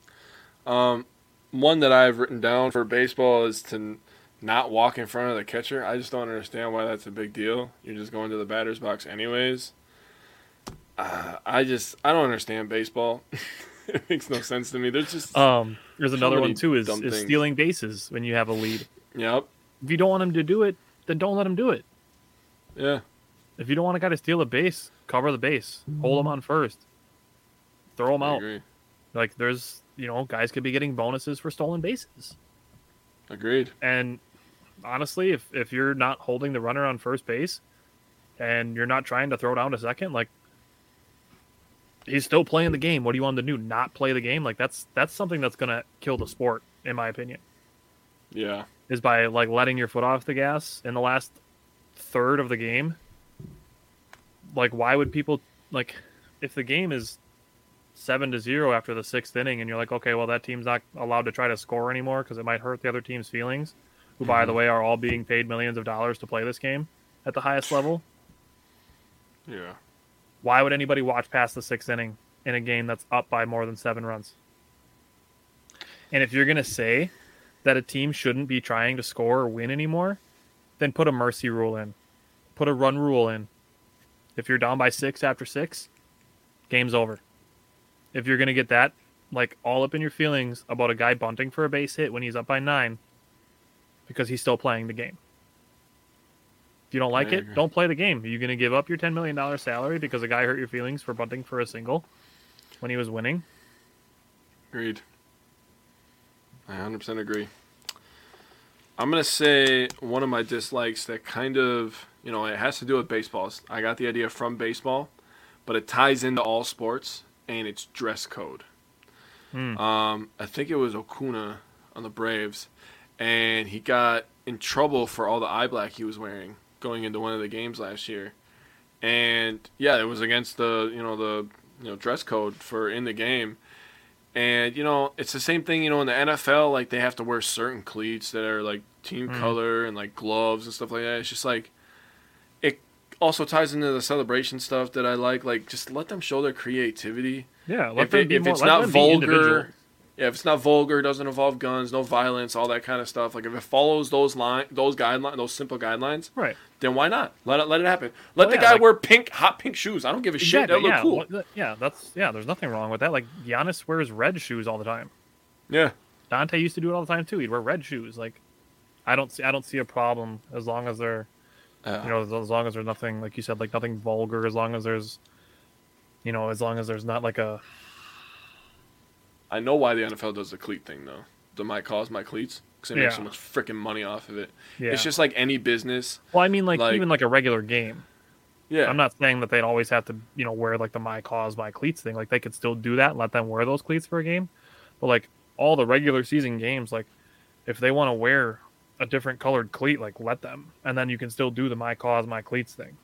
Um, one that I've written down for baseball is to not walk in front of the catcher. I just don't understand why that's a big deal. You're just going to the batter's box anyways. Uh, I just I don't understand baseball. It makes no sense to me. There's just um, there's another one too is, is stealing bases when you have a lead. Yep. If you don't want him to do it, then don't let him do it. Yeah. If you don't want a guy to steal a base, cover the base, hold him on first, throw him I out. Agree. Like there's you know guys could be getting bonuses for stolen bases. Agreed. And honestly, if, if you're not holding the runner on first base and you're not trying to throw down to second, like he's still playing the game. What do you want him to do? Not play the game? Like that's that's something that's gonna kill the sport, in my opinion. Yeah. Is by like letting your foot off the gas in the last third of the game. Like why would people like if the game is seven to zero after the sixth inning and you're like, okay, well that team's not allowed to try to score anymore because it might hurt the other team's feelings, who by the way are all being paid millions of dollars to play this game at the highest level. Yeah. Why would anybody watch past the sixth inning in a game that's up by more than seven runs? And if you're going to say that a team shouldn't be trying to score or win anymore, then put a mercy rule in. Put a run rule in. If you're down by six after six, game's over. If you're going to get that, like, all up in your feelings about a guy bunting for a base hit when he's up by nine because he's still playing the game. If you don't like it, don't play the game. Are you going to give up your ten million dollars salary because a guy hurt your feelings for bunting for a single when he was winning? Agreed. I one hundred percent agree. I'm going to say one of my dislikes that kind of, you know, it has to do with baseball. I got the idea from baseball, but it ties into all sports. And it's dress code. Hmm. Um, I think it was Okuna on the Braves, and he got in trouble for all the eye black he was wearing going into one of the games last year. And yeah, it was against the you know the you know dress code for in the game. And you know it's the same thing you know in the N F L, like they have to wear certain cleats that are like team hmm. color and like gloves and stuff like that. It's just like. Also ties into the celebration stuff that I like. Like, just let them show their creativity. Yeah, let if, them it, be if more, it's let not them vulgar, yeah, if it's not vulgar, doesn't involve guns, no violence, all that kind of stuff. Like, if it follows those line, those guidelines, those simple guidelines, right? Then why not let it let it happen? Let oh, the yeah, guy like, wear pink, hot pink shoes. I don't give a shit. That yeah, look cool. Yeah, that's yeah. There's nothing wrong with that. Like Giannis wears red shoes all the time. Yeah, Dante used to do it all the time too. He'd wear red shoes. Like, I don't see I don't see a problem as long as they're. You know, as long as there's nothing, like you said, like nothing vulgar, as long as there's, you know, as long as there's not like a... I know why the N F L does the cleat thing, though. The my cause, my cleats. Because they yeah. make so much freaking money off of it. Yeah. It's just like any business. Well, I mean, like, like even like a regular game. Yeah. I'm not saying that they'd always have to, you know, wear like the my cause, my cleats thing. Like, they could still do that and let them wear those cleats for a game. But like all the regular season games, like, if they want to wear a different colored cleat, like, let them. And then you can still do the my cause, my cleats thing.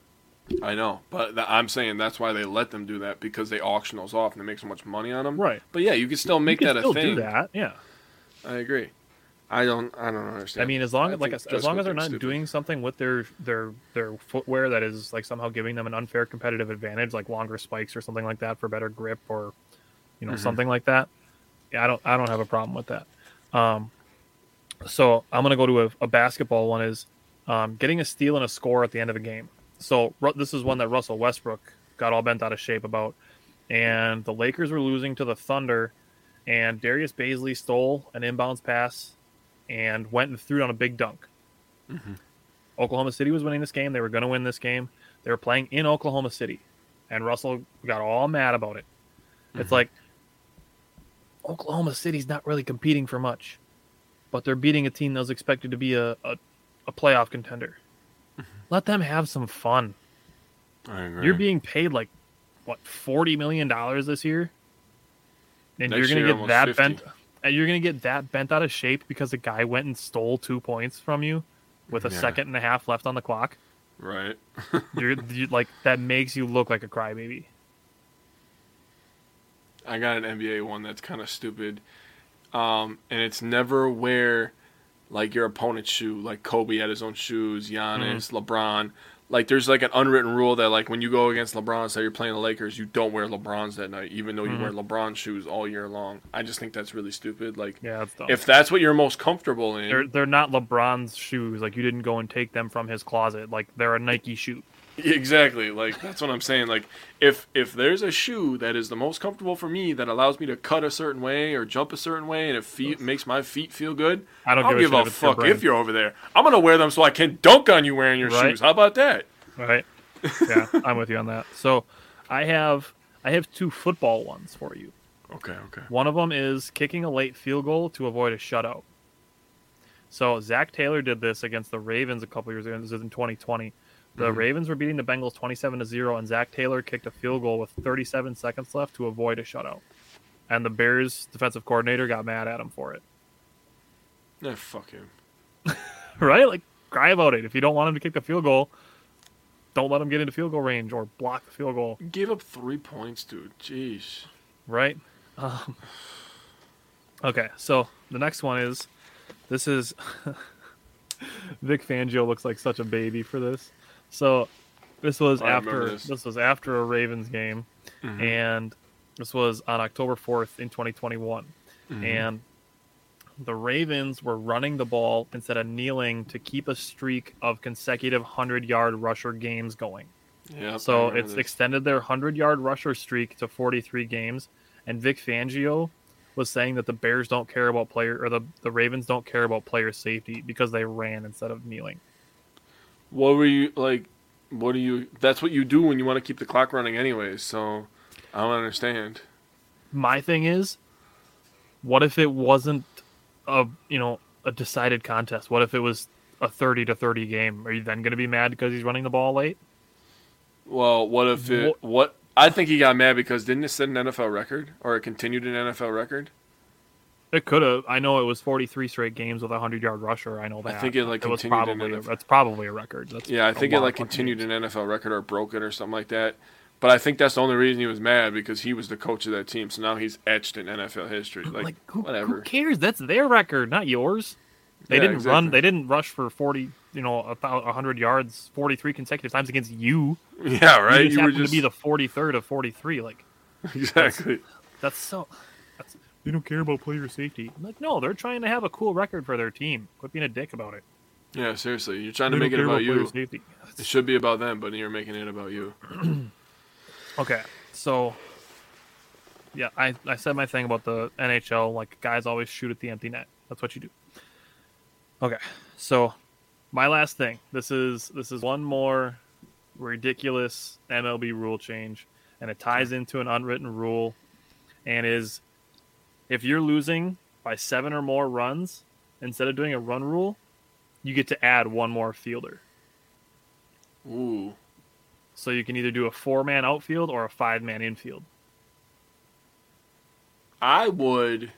I know, but th- I'm saying that's why they let them do that, because they auction those off and they make so much money on them. Right. But yeah, you can still make you can that still a thing. Do that. Yeah. I agree. I don't. I don't understand. I mean, as long as like as, as long as they're not stupid. doing something with their their their footwear that is like somehow giving them an unfair competitive advantage, like longer spikes or something like that for better grip, or you know mm-hmm. something like that. Yeah, I don't. I don't have a problem with that. Um, so I'm gonna go to a, a basketball one is um, getting a steal and a score at the end of a game. So this is one that Russell Westbrook got all bent out of shape about. And the Lakers were losing to the Thunder, and Darius Bazley stole an inbounds pass and went and threw down a big dunk. Mm-hmm. Oklahoma City was winning this game. They were going to win this game. They were playing in Oklahoma City, and Russell got all mad about it. Mm-hmm. It's like, Oklahoma City's not really competing for much, but they're beating a team that was expected to be a, a, a playoff contender. Let them have some fun. I agree. You're being paid like what forty million dollars this year, and Next you're going to get that fifty bent. And you're going to get that bent out of shape because a guy went and stole two points from you with a yeah. second and a half left on the clock. Right. you're, you're like that makes you look like a crybaby. I got an N B A one that's kind of stupid, um, and it's never where. Like your opponent's shoe, like Kobe had his own shoes, Giannis, mm-hmm. LeBron. Like there's like an unwritten rule that like when you go against LeBron, say you're playing the Lakers, you don't wear LeBrons that night, even though mm-hmm. you wear LeBron shoes all year long. I just think that's really stupid. Like yeah, that's dumb. If that's what you're most comfortable in. They're, they're not LeBron's shoes. Like you didn't go and take them from his closet. Like they're a Nike shoe. Exactly. Like that's what I'm saying. Like if if there's a shoe that is the most comfortable for me that allows me to cut a certain way or jump a certain way, and it fe- makes my feet feel good, I don't I'll give, give a, a fuck if you're over there. I'm gonna wear them so I can dunk on you wearing your right? shoes. How about that? Right. Yeah, I'm with you on that. So I have I have two football ones for you. Okay. Okay. One of them is kicking a late field goal to avoid a shutout. So Zach Taylor did this against the Ravens a couple years ago. This is in twenty twenty. The Ravens were beating the Bengals twenty-seven to zero, and Zach Taylor kicked a field goal with thirty-seven seconds left to avoid a shutout. And the Bears' defensive coordinator got mad at him for it. Yeah, fuck him. Right? Like, cry about it. If you don't want him to kick the field goal, don't let him get into field goal range or block the field goal. Give up three points, dude. Jeez. Right? Um, okay, so the next one is, this is, Vic Fangio looks like such a baby for this. So this was I after this. this was after a Ravens game, mm-hmm. and this was on October fourth in twenty twenty-one. Mm-hmm. And the Ravens were running the ball instead of kneeling to keep a streak of consecutive one hundred-yard rusher games going. Yeah. So it's this. extended their one hundred-yard rusher streak to forty-three games, and Vic Fangio was saying that the Bears don't care about player or the, the Ravens don't care about player safety because they ran instead of kneeling. What were you like? What do you? That's what you do when you want to keep the clock running, anyways. So I don't understand. My thing is, what if it wasn't a you know a decided contest? What if it was a thirty to thirty game? Are you then going to be mad because he's running the ball late? Well, what if it? What, what I think he got mad because didn't it set an N F L record, or it continued an N F L record? It could have. I know it was forty-three straight games with a hundred-yard rusher. I know that. I think it like it continued. Probably, an N F L. That's probably a record. That's yeah, I think it like continued games. An N F L record or broke it or something like that. But I think that's the only reason he was mad, because he was the coach of that team. So now he's etched in N F L history. Like, like who, whatever. Who cares? That's their record, not yours. They yeah, didn't exactly. run. They didn't rush for forty. You know, about a hundred yards, forty-three consecutive times against you. Yeah, right. You, just you happened were just to be the forty-third of forty-three. Like exactly. That's, that's so. They don't care about player safety. I'm like, no, they're trying to have a cool record for their team. Quit being a dick about it. Yeah, seriously. You're trying they to make it about, about you. It should be about them, but you're making it about you. Okay, so, yeah, I, I said my thing about the N H L. Like, guys always shoot at the empty net. That's what you do. Okay, so my last thing. This is this is one more ridiculous M L B rule change, and it ties into an unwritten rule, and is... If you're losing by seven or more runs, instead of doing a run rule, you get to add one more fielder. Ooh. So you can either do a four-man outfield or a five-man infield. I would...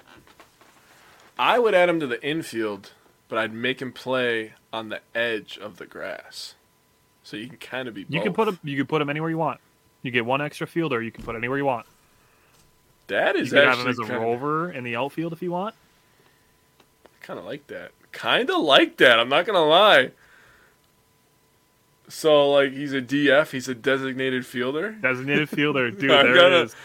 I would add him to the infield, but I'd make him play on the edge of the grass. So you can kind of be both. You can put him, you can put him anywhere you want. You get one extra fielder, you can put anywhere you want. That is actually You can have him as a kinda... rover in the outfield if you want. I kind of like that. Kind of like that, I'm not going to lie. So, like, he's a D F, he's a designated fielder? Designated fielder, dude, there gonna, it is.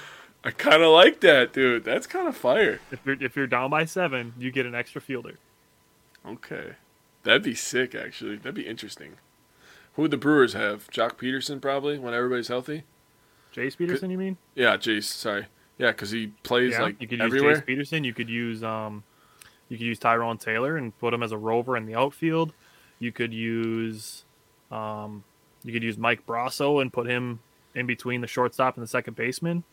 I kind of like that, dude. That's kind of fire. If you're, if you're down by seven, you get an extra fielder. Okay. That'd be sick, actually. That'd be interesting. Who would the Brewers have? Jace Peterson, probably, when everybody's healthy? Jace Peterson, you mean? Yeah, Jace, sorry. Yeah, because he plays, yeah, like, everywhere. You could everywhere. use Jace Peterson. You could use, um, you could use Tyrone Taylor and put him as a rover in the outfield. You could use... Um, you could use Mike Brasso and put him in between the shortstop and the second baseman.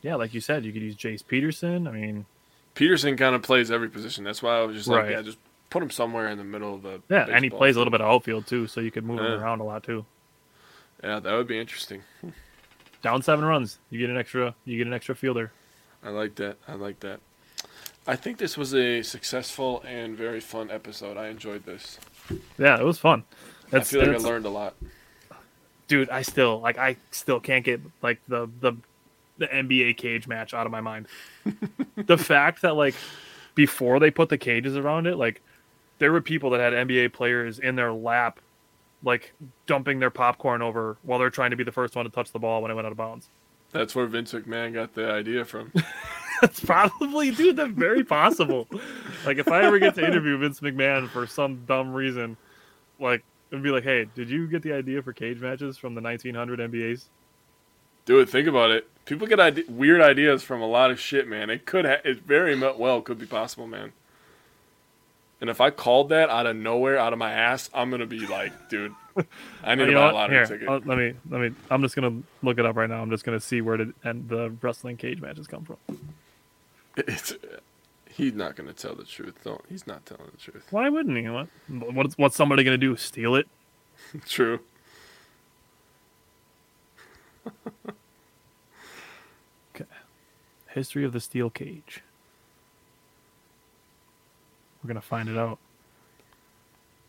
Yeah, like you said, you could use Jace Peterson. I mean, Peterson kind of plays every position. That's why I was just right. like, yeah, just put him somewhere in the middle of the yeah, and he plays a little bit of outfield too, so you could move yeah. him around a lot too. Yeah, that would be interesting. Down seven runs, you get an extra. You get an extra fielder. I like that. I like that. I think this was a successful and very fun episode. I enjoyed this. Yeah, it was fun. That's, I feel like I learned a lot, dude. I still like. I still can't get like the the, the N B A cage match out of my mind. The fact that like before they put the cages around it, like there were people that had N B A players in their lap, like dumping their popcorn over while they're trying to be the first one to touch the ball when it went out of bounds. That's where Vince McMahon got the idea from. That's probably, dude, that's very possible. Like, if I ever get to interview Vince McMahon for some dumb reason, like, it'd be like, hey, did you get the idea for cage matches from the nineteen hundred N B As? Dude, think about it. People get ide- weird ideas from a lot of shit, man. It could, ha- it very well could be possible, man. And if I called that out of nowhere, out of my ass, I'm going to be like, dude, I need to buy a lottery ticket. Let me, let me, I'm just going to look it up right now. I'm just going to see where did and the wrestling cage matches come from. It's, he's not going to tell the truth. Don't, he's not telling the truth. Why wouldn't he? What, what's, what's somebody going to do? Steal it? True. Okay. History of the steel cage. We're going to find it out.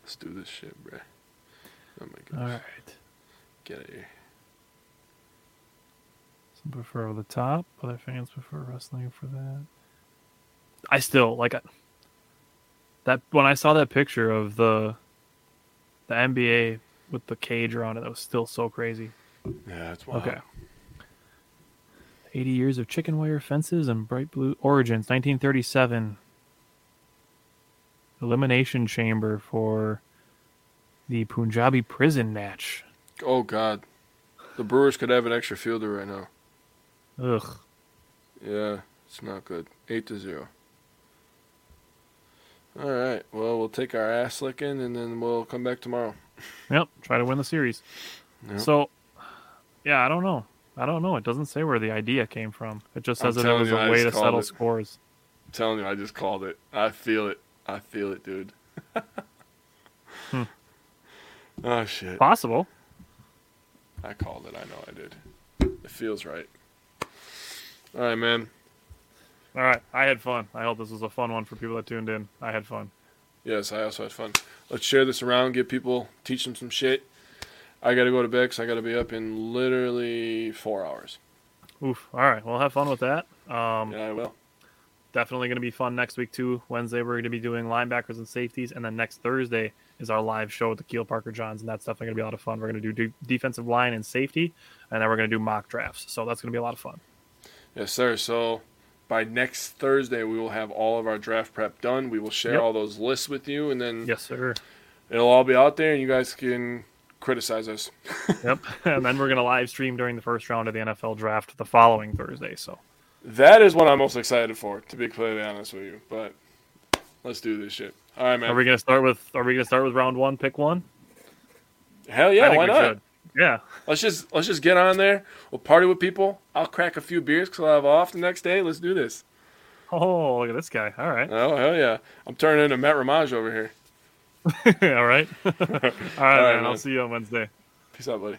Let's do this shit, bro. Oh, my goodness. All right. Get out of here. Some prefer over the top. Other fans prefer wrestling for that. I still like I, that when I saw that picture of the the N B A with the cage around it. That was still so crazy. Yeah, that's wild. Okay. eighty years of chicken wire fences and bright blue origins. nineteen thirty-seven elimination chamber for the Punjabi prison match. Oh God, the Brewers could have an extra fielder right now. Ugh. Yeah, it's not good. Eight to zero. All right. Well, we'll take our ass licking, and then we'll come back tomorrow. Yep. Try to win the series. Yep. So, yeah, I don't know. I don't know. It doesn't say where the idea came from. It just says that it was you, a way to settle it. Scores. I'm telling you, I just called it. I feel it. I feel it, dude. hmm. Oh shit. Possible. I called it. I know I did. It feels right. All right, man. All right. I had fun. I hope this was a fun one for people that tuned in. I had fun. Yes, I also had fun. Let's share this around, get people, teach them some shit. I got to go to bed because I got to be up in literally four hours. Oof. All right. Well, have fun with that. Um, yeah, I will. Definitely going to be fun next week, too. Wednesday, we're going to be doing linebackers and safeties. And then next Thursday is our live show with the Keel Parker Johns. And that's definitely going to be a lot of fun. We're going to do de- defensive line and safety. And then we're going to do mock drafts. So that's going to be a lot of fun. Yes, sir. So by next Thursday, we will have all of our draft prep done. We will share yep. all those lists with you. And then yes, sir. It'll all be out there. And you guys can criticize us. Yep. And then we're going to live stream during the first round of the N F L draft the following Thursday. So. That is what I'm most excited for, to be completely honest with you. But let's do this shit. All right, man. Are we gonna start with Are we gonna start with round one, pick one? Hell yeah, why not? Should. Yeah. Let's just Let's just get on there. We'll party with people. I'll crack a few beers because I'll have off the next day. Let's do this. Oh, look at this guy. All right. Oh hell yeah! I'm turning into Matt Ramage over here. All right. All right, All right man. man. I'll see you on Wednesday. Peace out, buddy.